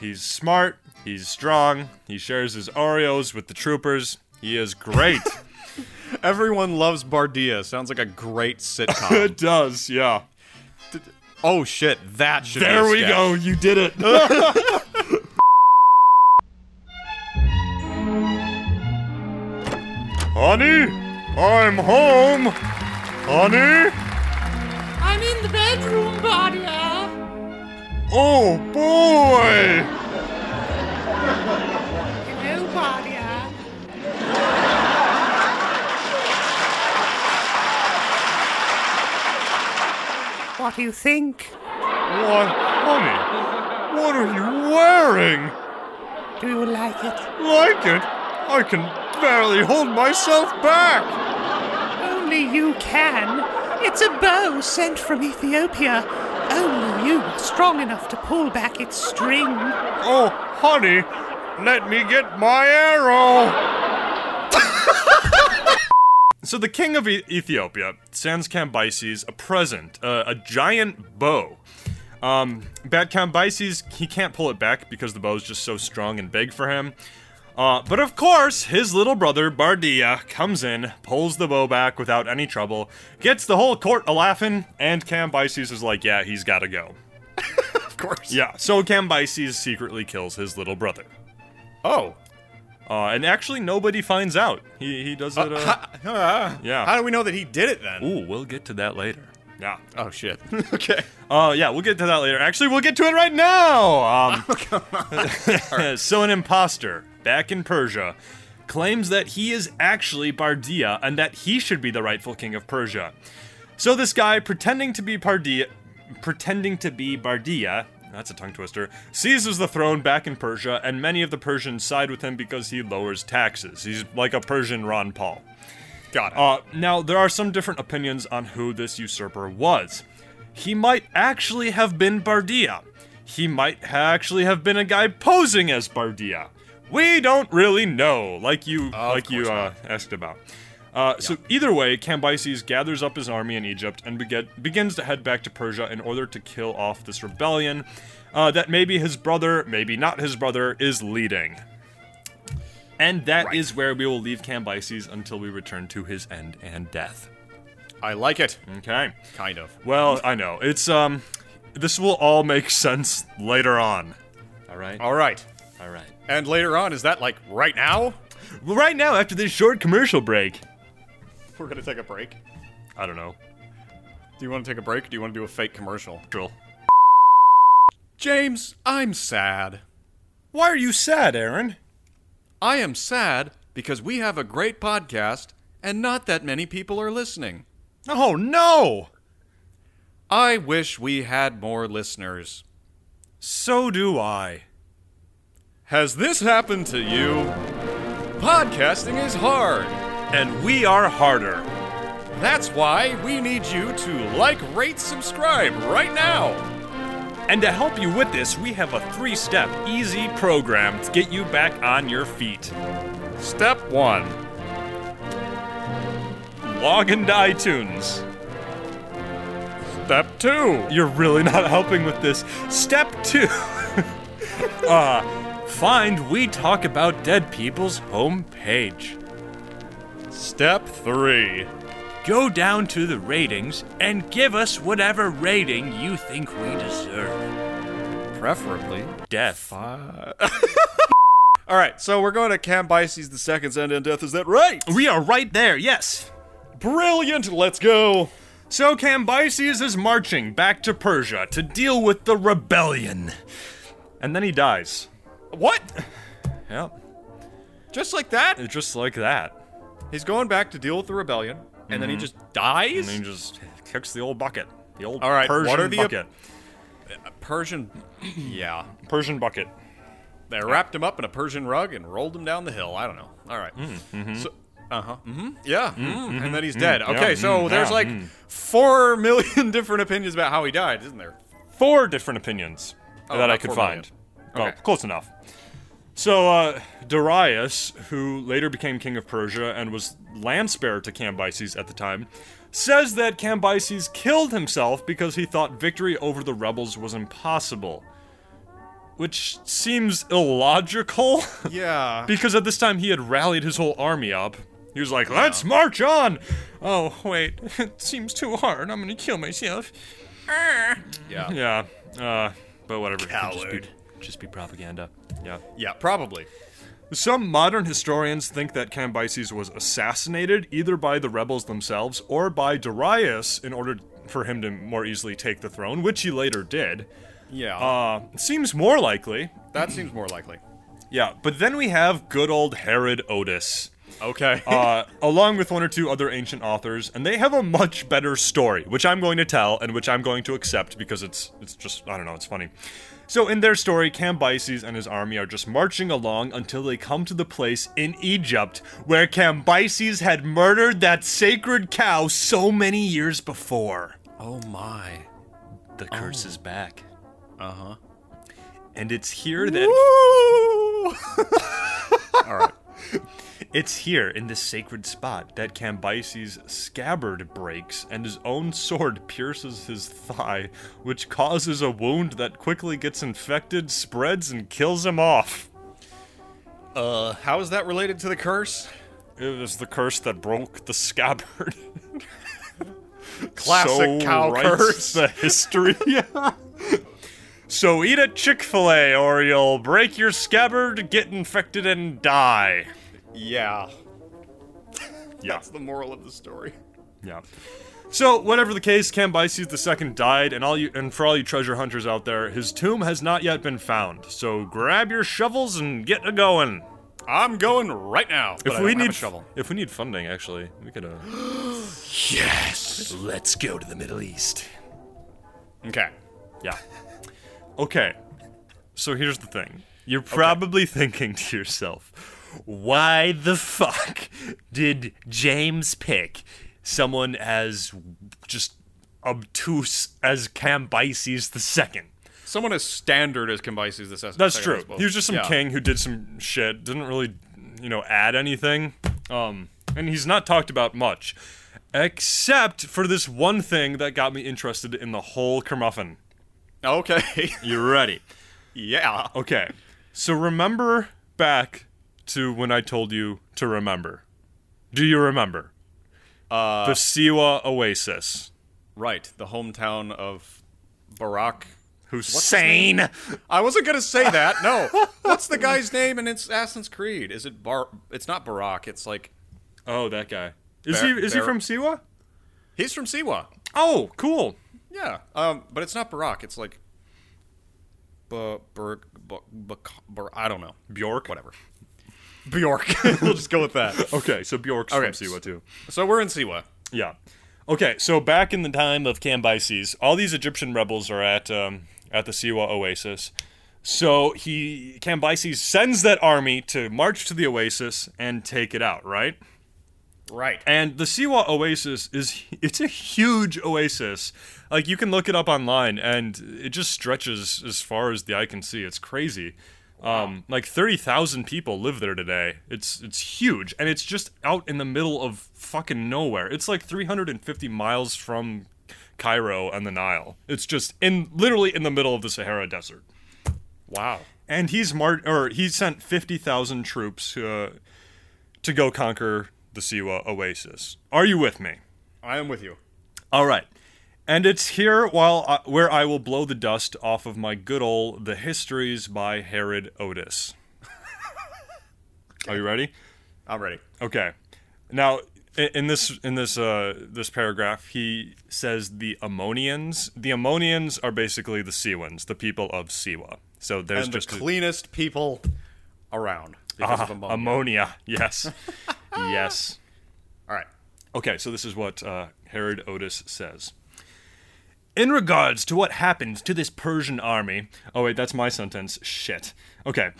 He's smart. He's strong. He shares his Oreos with the troopers. He is great. Everyone loves Bardiya. Sounds like a great sitcom. It does, yeah. D- oh, shit. That should there be a sketch. There we go. You did it. Honey, I'm home. Honey? I'm in the bedroom, Bardiya. Oh, boy. Bardiya. What do you think? Why, honey, what are you wearing? Do you like it? Like it? I can barely hold myself back. Only you can. It's a bow sent from Ethiopia. Only you are strong enough to pull back its string. Oh, honey, let me get my arrow. So the king of e- Ethiopia sends Cambyses a present, uh, a giant bow. Um, bad Cambyses, he can't pull it back because the bow is just so strong and big for him. Uh, but of course, his little brother, Bardiya, comes in, pulls the bow back without any trouble, gets the whole court a-laughing, and Cambyses is like, yeah, he's gotta go. Of course. Yeah, so Cambyses secretly kills his little brother. Oh. Uh, and actually, nobody finds out. He he does uh, it, uh... Ha- uh yeah. How do we know that he did it, then? Ooh, we'll get to that later. Yeah. Oh, shit. Okay. Oh, uh, yeah, we'll get to that later. Actually, we'll get to it right now! Um, oh, come on. So an imposter, back in Persia, claims that he is actually Bardiya and that he should be the rightful king of Persia. So this guy, pretending to be Bardiya, pretending to be Bardiya, that's a tongue twister, seizes the throne back in Persia, and many of the Persians side with him because he lowers taxes. He's like a Persian Ron Paul. Got it. Uh, now, there are some different opinions on who this usurper was. He might actually have been Bardiya. He might actually have been a guy posing as Bardiya. We don't really know, like you uh, like you uh, asked about. Uh, yeah. So either way, Cambyses gathers up his army in Egypt and bege- begins to head back to Persia in order to kill off this rebellion uh, that maybe his brother, maybe not his brother, is leading. And that right. is where we will leave Cambyses until we return to his end and death. I like it. Okay. Kind of. Well, I know. It's, um, this will all make sense later on. All right? All right. All right. And later on, is that like right now? Well, right now, after this short commercial break. We're going to take a break? I don't know. Do you want to take a break or do you want to do a fake commercial? Drill. James, I'm sad. Why are you sad, Aaron? I am sad because we have a great podcast and not that many people are listening. Oh, no! I wish we had more listeners. So do I. Has this happened to you? Podcasting is hard. And we are harder. That's why we need you to like, rate, subscribe right now. And to help you with this, we have a three-step easy program to get you back on your feet. Step one. Log into iTunes. Step two. You're really not helping with this. Step two. uh, find We Talk About Dead People's homepage. Step three. Go down to the ratings and give us whatever rating you think we deserve. Preferably death. Uh... All right, so we're going to Cambyses the Second's end and death. Is that right? We are right there, yes. Brilliant, let's go. So Cambyses is marching back to Persia to deal with the rebellion. And then he dies. What? Yep. Just like that? Just like that. He's going back to deal with the rebellion. And then he just dies? And then he just kicks the old bucket. The old All right, Persian what are the bucket. Ap- Persian... Yeah. Persian bucket. They wrapped him up in a Persian rug and rolled him down the hill. I don't know. All right. Mm-hmm. So, uh-huh. Mm-hmm. Yeah. Mm-hmm. And then he's dead. Mm-hmm. Okay, yeah, so mm-hmm. there's like mm-hmm. four million different opinions about how he died, isn't there? Four different opinions oh, that I could find. Well, okay. Close enough. So, uh, Darius, who later became king of Persia and was lance-bearer to Cambyses at the time, says that Cambyses killed himself because he thought victory over the rebels was impossible. Which seems illogical. Yeah. Because at this time he had rallied his whole army up. He was like, let's yeah. march on! Oh, wait, it seems too hard, I'm gonna kill myself. Yeah. Yeah, uh, but whatever. Coward. Just be propaganda. Yeah. Yeah, probably. Some modern historians think that Cambyses was assassinated either by the rebels themselves or by Darius in order for him to more easily take the throne, which he later did. Yeah. Uh, seems more likely. That seems more likely. Yeah, but then we have good old Herodotus. Okay. uh, along with one or two other ancient authors, and they have a much better story, which I'm going to tell and which I'm going to accept because it's it's just, I don't know, it's funny. So in their story, Cambyses and his army are just marching along until they come to the place in Egypt where Cambyses had murdered that sacred cow so many years before. Oh my. The curse oh. is back. Uh-huh. And it's here that... Woo! All right. It's here, in this sacred spot, that Cambyses' scabbard breaks and his own sword pierces his thigh, which causes a wound that quickly gets infected, spreads, and kills him off. Uh, how is that related to the curse? It was the curse that broke the scabbard. Classic so cow curse. The history. So eat a Chick-fil-A or you'll break your scabbard, get infected, and die. Yeah. yeah. That's the moral of the story. Yeah. So, whatever the case, Cambyses the Second died, and all you and for all you treasure hunters out there, his tomb has not yet been found. So grab your shovels and get a going. I'm going right now. If but we I don't need have a shovel. If we need funding, actually, we could. Uh... yes. Let's go to the Middle East. Okay. Yeah. Okay. So here's the thing. You're probably okay. thinking to yourself, why the fuck did James pick someone as just obtuse as Cambyses the Second? Someone as standard as Cambyses the Second. That's true. He was just some yeah. king who did some shit, didn't really, you know, add anything. Um, and he's not talked about much, except for this one thing that got me interested in the whole kermuffin. Okay. You ready? Yeah. Okay. So remember back... to when I told you to remember. Do you remember? Uh, the Siwa Oasis. Right, the hometown of Barack Hussein. I wasn't going to say that, no. What's the guy's name in Assassin's Creed? Is it Bar... It's not Barack, it's like... Oh, that guy. Is Bar- he Is Bar- he from Siwa? He's from Siwa. Oh, cool. Yeah, um, but it's not Barack, it's like... Bur- Bur- Bur- Bur- Bur- I don't know. Bjork? Whatever. Bjork. We'll just go with that. Okay, so Bjork's okay. from Siwa, too. So we're in Siwa. Yeah. Okay, so back in the time of Cambyses, all these Egyptian rebels are at um, at the Siwa Oasis. So he Cambyses sends that army to march to the oasis and take it out, right? Right. And the Siwa Oasis is it's a huge oasis. Like, you can look it up online, and it just stretches as far as the eye can see. It's crazy. Um, like thirty thousand people live there today. It's it's huge, and it's just out in the middle of fucking nowhere. It's like three hundred fifty miles from Cairo and the Nile. It's just in literally in the middle of the Sahara Desert. Wow. And he's mar- or he sent fifty thousand troops uh, to go conquer the Siwa Oasis. Are you with me? I am with you. All right. And it's here while I, where I will blow the dust off of my good old The Histories by Herodotus. Okay. Are you ready? I'm ready. Okay. Now, in this in this uh, this paragraph, he says the Ammonians. The Ammonians are basically the Siwans, the people of Siwa. So there's and just the cleanest a, people around. Because uh, of ammonia. ammonia. Yes. yes. All right. Okay. So this is what uh, Herodotus says. In regards to what happened to this Persian army... Oh, wait, that's my sentence. Shit. Okay.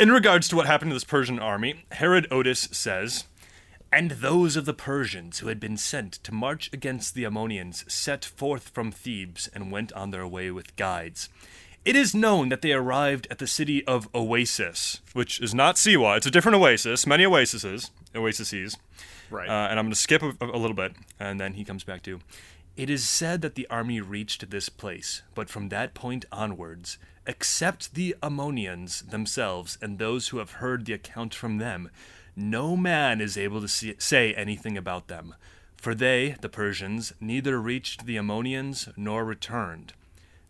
In regards to what happened to this Persian army, Herodotus says, and those of the Persians who had been sent to march against the Ammonians set forth from Thebes and went on their way with guides. It is known that they arrived at the city of Oasis, which is not Siwa. It's a different oasis. Many oases. Oases. Right. Uh, and I'm going to skip a, a little bit, and then he comes back to... It is said that the army reached this place, but from that point onwards, except the Ammonians themselves and those who have heard the account from them, no man is able to see, say anything about them. For they, the Persians, neither reached the Ammonians nor returned.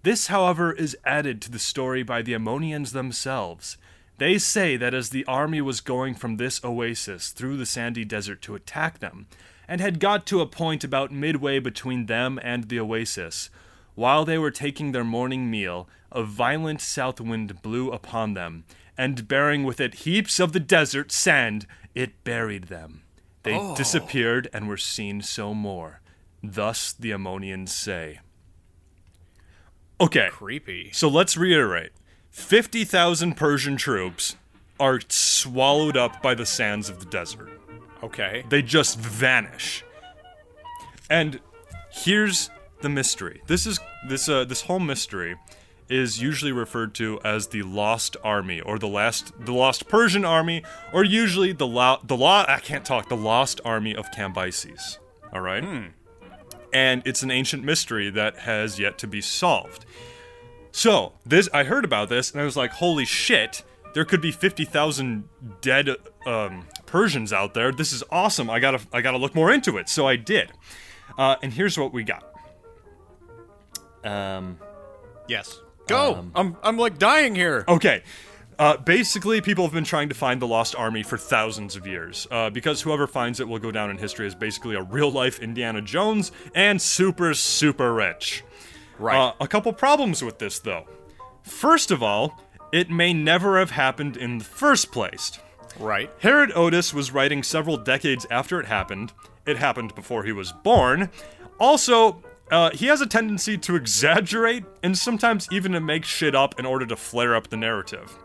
This, however, is added to the story by the Ammonians themselves. They say that as the army was going from this oasis through the sandy desert to attack them, and had got to a point about midway between them and the oasis. While they were taking their morning meal, a violent south wind blew upon them, and bearing with it heaps of the desert sand, it buried them. They oh. disappeared and were seen so more. Thus the Ammonians say. Okay. Creepy. So let's reiterate. fifty thousand Persian troops are swallowed up by the sands of the desert. Okay. They just vanish. And here's the mystery. This is this uh, this whole mystery is usually referred to as the Lost Army, or the last the Lost Persian Army, or usually the lo- the lo- I can't talk the Lost Army of Cambyses. All right. Hmm. And it's an ancient mystery that has yet to be solved. So this I heard about this, and I was like, "Holy shit! There could be fifty thousand dead um, Persians out there. This is awesome. I gotta I gotta look more into it." So I did. Uh, and here's what we got. Um, yes. Go! Um, I'm, I'm like dying here! Okay. Uh, basically, people have been trying to find the Lost Army for thousands of years, uh, because whoever finds it will go down in history as basically a real-life Indiana Jones and super, super rich. Right. Uh, a couple problems with this, though. First of all, it may never have happened in the first place. Right. Herodotus was writing several decades after it happened. It happened before he was born. Also, uh, he has a tendency to exaggerate and sometimes even to make shit up in order to flare up the narrative.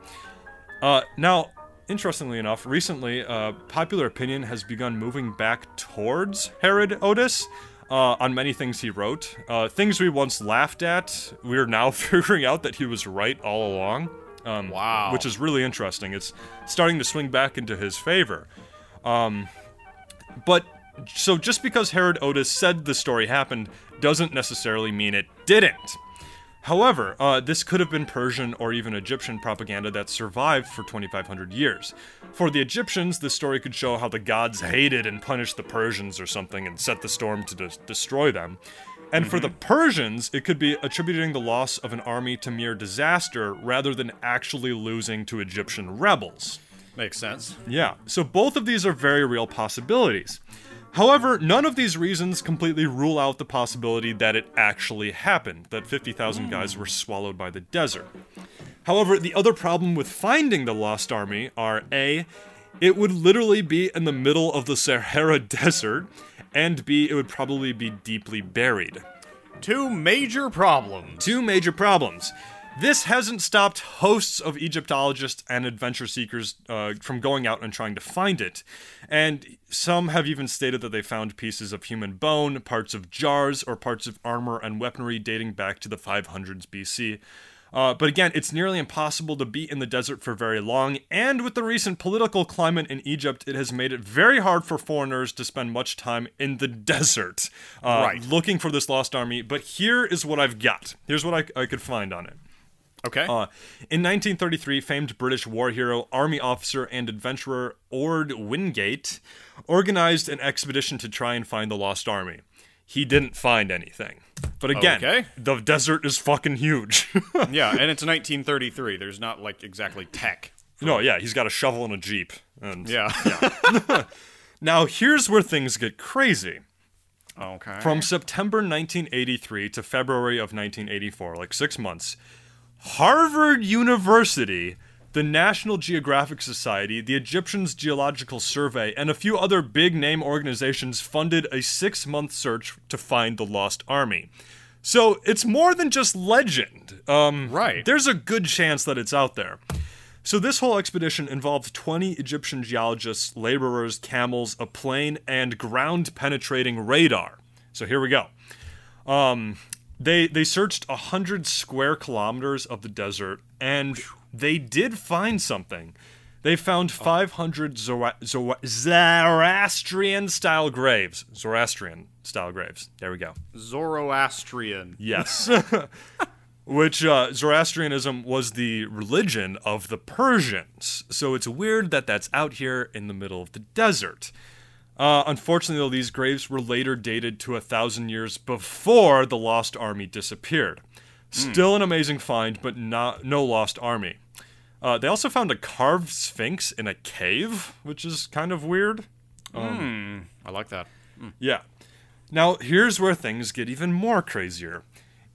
Uh, now, interestingly enough, recently, uh, popular opinion has begun moving back towards Herodotus uh, on many things he wrote. Uh, things we once laughed at, we're now figuring out that he was right all along. Um, wow. Which is really interesting. It's starting to swing back into his favor. Um, but... So just because Herodotus said the story happened doesn't necessarily mean it didn't. However, uh, this could have been Persian or even Egyptian propaganda that survived for twenty-five hundred years. For the Egyptians, this story could show how the gods hated and punished the Persians or something and set the storm to de- destroy them. And mm-hmm. for the Persians, it could be attributing the loss of an army to mere disaster rather than actually losing to Egyptian rebels. Makes sense. Yeah, so both of these are very real possibilities. However, none of these reasons completely rule out the possibility that it actually happened, that fifty thousand guys were swallowed by the desert. However, the other problem with finding the Lost Army are A, it would literally be in the middle of the Sahara Desert, and B, it would probably be deeply buried. Two major problems. Two major problems. This hasn't stopped hosts of Egyptologists and adventure seekers uh, from going out and trying to find it. And some have even stated that they found pieces of human bone, parts of jars, or parts of armor and weaponry dating back to the five hundreds B C. Uh, but again, it's nearly impossible to be in the desert for very long, and with the recent political climate in Egypt, it has made it very hard for foreigners to spend much time in the desert uh, right. looking for this Lost Army. But here is what I've got. Here's what I, I could find on it. Okay. Uh, in nineteen thirty-three, famed British war hero, army officer, and adventurer Ord Wingate organized an expedition to try and find the Lost Army. He didn't find anything. But again, okay. the desert is fucking huge. Yeah, and it's nineteen thirty-three. There's not, like, exactly tech. No, yeah, he's got a shovel and a jeep. And yeah. yeah. Now, here's where things get crazy. Okay. From September nineteen eighty-three to February of nineteen eighty-four, like six months... Harvard University, the National Geographic Society, the Egyptian Geological Survey, and a few other big-name organizations funded a six-month search to find the Lost Army. So it's more than just legend. Um, right. There's a good chance that it's out there. So this whole expedition involved twenty Egyptian geologists, laborers, camels, a plane, and ground-penetrating radar. So here we go. Um... They they searched one hundred square kilometers of the desert, and they did find something. They found five hundred Zora- Zora- Zoroastrian-style graves. Zoroastrian-style graves. There we go. Zoroastrian. Yes. Which, uh, Zoroastrianism was the religion of the Persians. So it's weird that that's out here in the middle of the desert. Uh, unfortunately, though, these graves were later dated to a thousand years before the Lost Army disappeared. Still mm. an amazing find, but not, no Lost Army. Uh, they also found a carved sphinx in a cave, which is kind of weird. Um, mm. I like that. Mm. Yeah. Now, here's where things get even more crazier.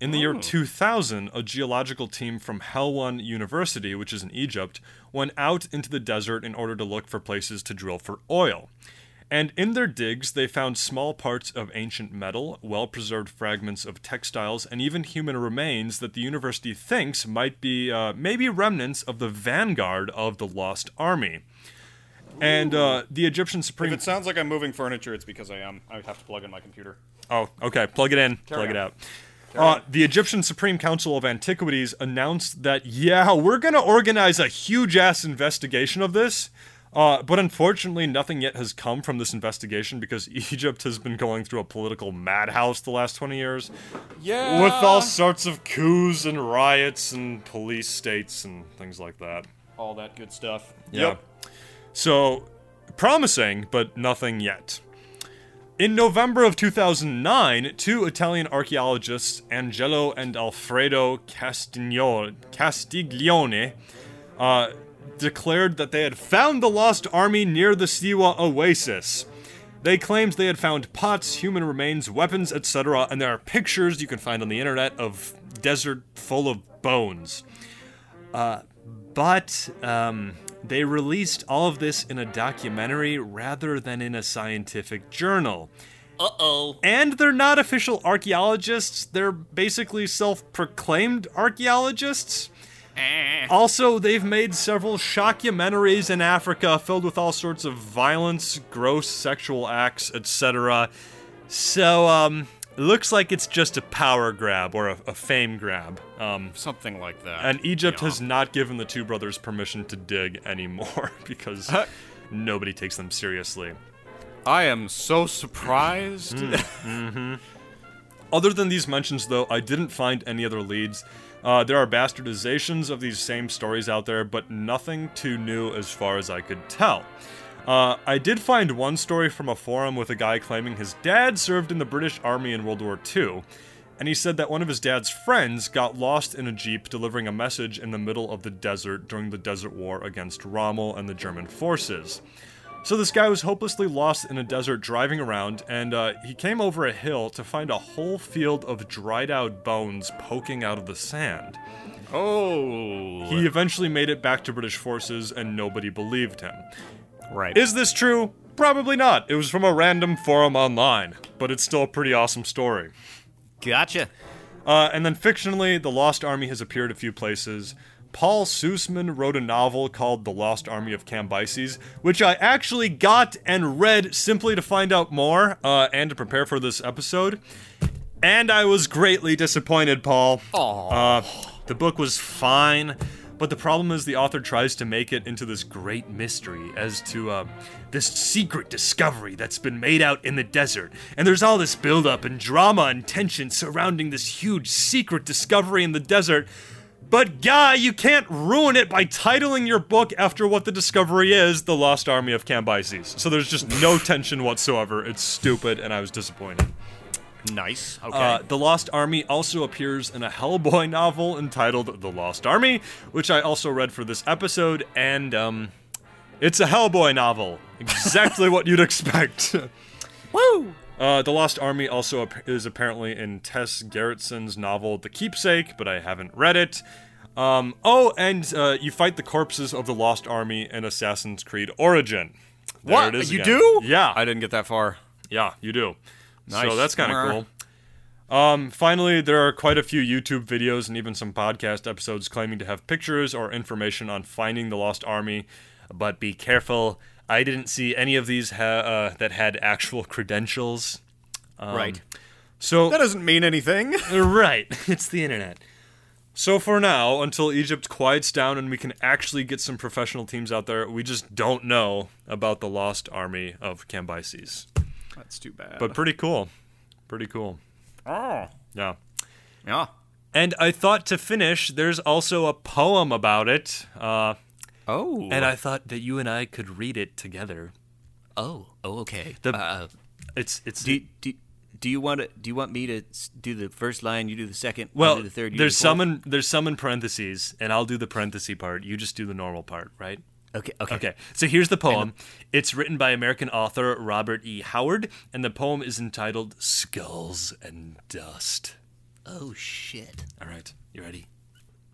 In the oh. year two thousand, a geological team from Helwan University, which is in Egypt, went out into the desert in order to look for places to drill for oil. And in their digs, they found small parts of ancient metal, well-preserved fragments of textiles, and even human remains that the university thinks might be uh, maybe remnants of the vanguard of the lost army. And uh, the Egyptian Supreme... If it sounds like I'm moving furniture, it's because I am. I have to plug in my computer. Oh, okay. Plug it in. Carry plug on. it out. Uh, the Egyptian Supreme Council of Antiquities announced that, yeah, we're going to organize a huge-ass investigation of this. Uh, but unfortunately, nothing yet has come from this investigation because Egypt has been going through a political madhouse the last twenty years. Yeah. With all sorts of coups and riots and police states and things like that. All that good stuff. Yeah. Yep. So, promising, but nothing yet. In November of two thousand nine, two Italian archaeologists, Angelo and Alfredo Castiglione, uh... declared that they had found the lost army near the Siwa Oasis. They claimed they had found pots, human remains, weapons, et cetera, and there are pictures you can find on the internet of desert full of bones. Uh, but um, they released all of this in a documentary rather than in a scientific journal. Uh-oh. And they're not official archaeologists. They're basically self-proclaimed archaeologists. Also, they've made several shockumentaries in Africa filled with all sorts of violence, gross sexual acts, et cetera. So, um, looks like it's just a power grab or a, a fame grab. Um, Something like that. And Egypt yeah. has not given the two brothers permission to dig anymore because uh, nobody takes them seriously. I am so surprised. Mm-hmm. Other than these mentions, though, I didn't find any other leads. Uh, there are bastardizations of these same stories out there, but nothing too new as far as I could tell. Uh, I did find one story from a forum with a guy claiming his dad served in the British Army in World War Two, and he said that one of his dad's friends got lost in a jeep delivering a message in the middle of the desert during the Desert War against Rommel and the German forces. So this guy was hopelessly lost in a desert driving around, and uh, he came over a hill to find a whole field of dried-out bones poking out of the sand. Oh! He eventually made it back to British forces, and nobody believed him. Right. Is this true? Probably not. It was from a random forum online, but it's still a pretty awesome story. Gotcha. Uh, and then fictionally, the Lost Army has appeared a few places. Paul Sussman wrote a novel called The Lost Army of Cambyses, which I actually got and read simply to find out more uh, and to prepare for this episode. And I was greatly disappointed, Paul. Uh, the book was fine, but the problem is the author tries to make it into this great mystery as to uh, this secret discovery that's been made out in the desert. And there's all this buildup and drama and tension surrounding this huge secret discovery in the desert. But, guy, you can't ruin it by titling your book after what the discovery is, The Lost Army of Cambyses. So there's just no tension whatsoever. It's stupid, and I was disappointed. Nice. Okay. Uh, the Lost Army also appears in a Hellboy novel entitled The Lost Army, which I also read for this episode, and, um, it's a Hellboy novel. Exactly what you'd expect. Woo! Uh, the Lost Army also ap- is apparently in Tess Gerritson's novel The Keepsake, but I haven't read it. Um, oh, and uh, you fight the corpses of the Lost Army in Assassin's Creed Origin. There what? It is you again. do? Yeah. I didn't get that far. Yeah, you do. Nice. So that's kind of cool. Um, finally, there are quite a few YouTube videos and even some podcast episodes claiming to have pictures or information on finding the Lost Army, but be careful. I didn't see any of these ha- uh, that had actual credentials. Um, right. So that doesn't mean anything. Right. It's the internet. So for now, until Egypt quiets down and we can actually get some professional teams out there, we just don't know about the Lost Army of Cambyses. That's too bad. But pretty cool. Pretty cool. Oh. Yeah. Yeah. And I thought to finish, there's also a poem about it. Uh... Oh. And I thought that you and I could read it together. Oh. Oh, okay. The, uh, it's it's do, do, do you want to do you want me to do the first line, you do the second, well, do the third, you there's do the fourth? Some in, there's some in parentheses and I'll do the parenthesis part. You just do the normal part, right? Okay, okay. Okay. So here's the poem. The, it's written by American author Robert E. Howard and the poem is entitled Skulls and Dust. Oh, shit. All right, you ready?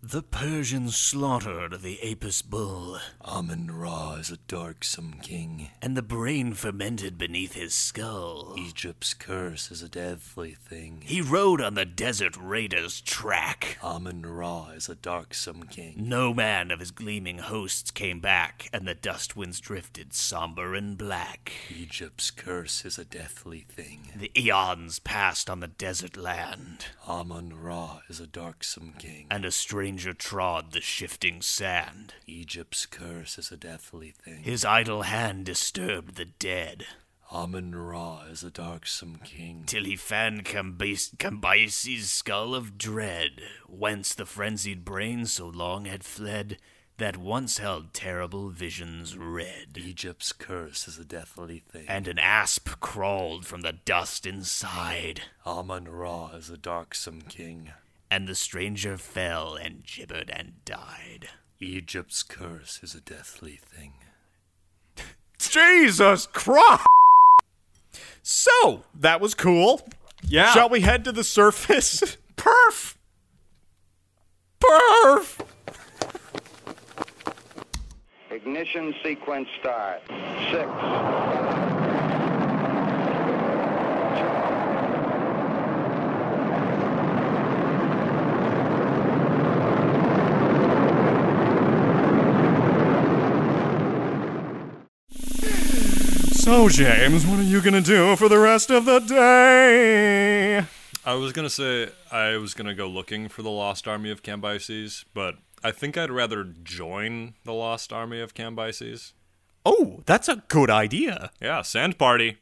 The Persians slaughtered the Apis bull. Amun-Ra is a darksome king. And the brain fermented beneath his skull. Egypt's curse is a deadly thing. He rode on the desert raider's track. Amun-Ra is a darksome king. No man of his gleaming hosts came back, and the dust winds drifted somber and black. Egypt's curse is a deathly thing. The eons passed on the desert land. Amun-Ra is a darksome king. And a strange Ranger trod the shifting sand. Egypt's curse is a deathly thing. His idle hand disturbed the dead. Amun-Ra is a darksome king. Till he fanned Cambyses, Cambyses' skull of dread, whence the frenzied brain so long had fled, that once held terrible visions red. Egypt's curse is a deathly thing. And an asp crawled from the dust inside. Amun-Ra is a darksome king. And the stranger fell and gibbered and died. Egypt's curse is a deathly thing. Jesus Christ! So, that was cool. Yeah. Shall we head to the surface? Perf! Perf! Ignition sequence start. Six. So, James, what are you going to do for the rest of the day? I was going to say I was going to go looking for the lost army of Cambyses, but I think I'd rather join the lost army of Cambyses. Oh, that's a good idea. Yeah, sand party.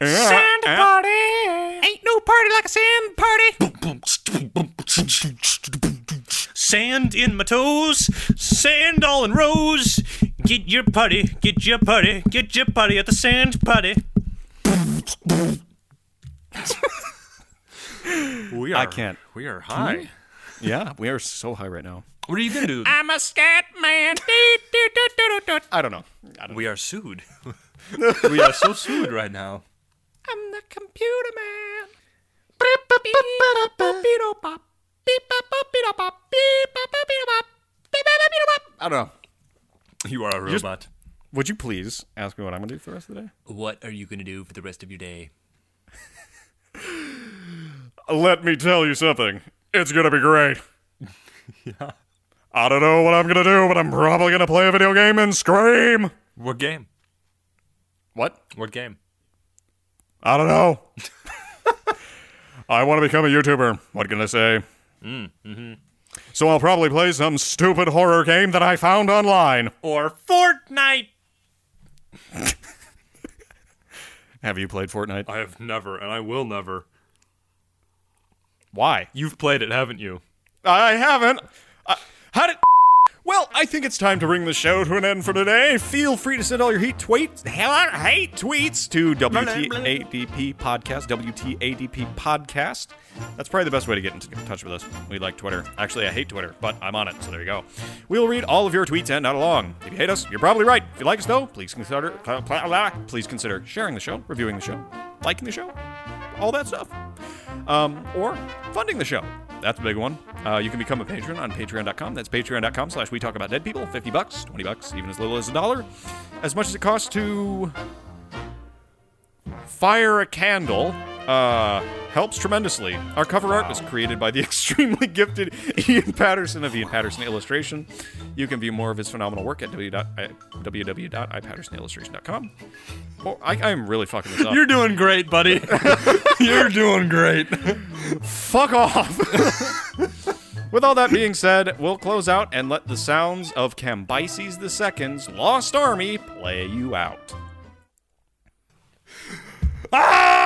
Yeah, sand yeah. party! Ain't no party like a sand party! Sand in my toes, sand all in rows. Get your putty, get your putty, get your putty at the sand putty. we are, I can't. We are high. We? Yeah, we are so high right now. What are you going to do? I'm a scat man. I don't know. I don't we know. are sued. we are so sued right now. I'm the computer man. I don't know. You are a robot. Just, would you please ask me what I'm going to do for the rest of the day? What are you going to do for the rest of your day? Let me tell you something. It's going to be great. Yeah. I don't know what I'm going to do, but I'm probably going to play a video game and scream. What game? What? What game? I don't know. I want to become a YouTuber. What can I say? Mm, mm-hmm. So I'll probably play some stupid horror game that I found online. Or Fortnite! Have you played Fortnite? I have never, and I will never. Why? You've played it, haven't you? I haven't. I, how did... Well, I think it's time to bring the show to an end for today. Feel free to send all your heat tweets, hate tweets to W T A D P Podcast, W T A D P Podcast. That's probably the best way to get in touch with us. We like Twitter. Actually, I hate Twitter, but I'm on it, so there you go. We'll read all of your tweets and not along. If you hate us, you're probably right. If you like us, though, please consider, please consider sharing the show, reviewing the show, liking the show, all that stuff. Um, or funding the show. That's a big one. Uh, you can become a patron on patreon dot com. That's patreon dot com slash we talk about dead people. fifty bucks, twenty bucks, even as little as a dollar. As much as it costs to fire a candle uh, helps tremendously. Our cover wow. art was created by the extremely gifted Ian Patterson of Ian Patterson Illustration. You can view more of his phenomenal work at w w w dot i patterson illustration dot com. Well, I, I'm really fucking this up. You're doing great, buddy. You're doing great. Fuck off. With all that being said, we'll close out and let the sounds of Cambyses the Second's Lost Army play you out. Ah!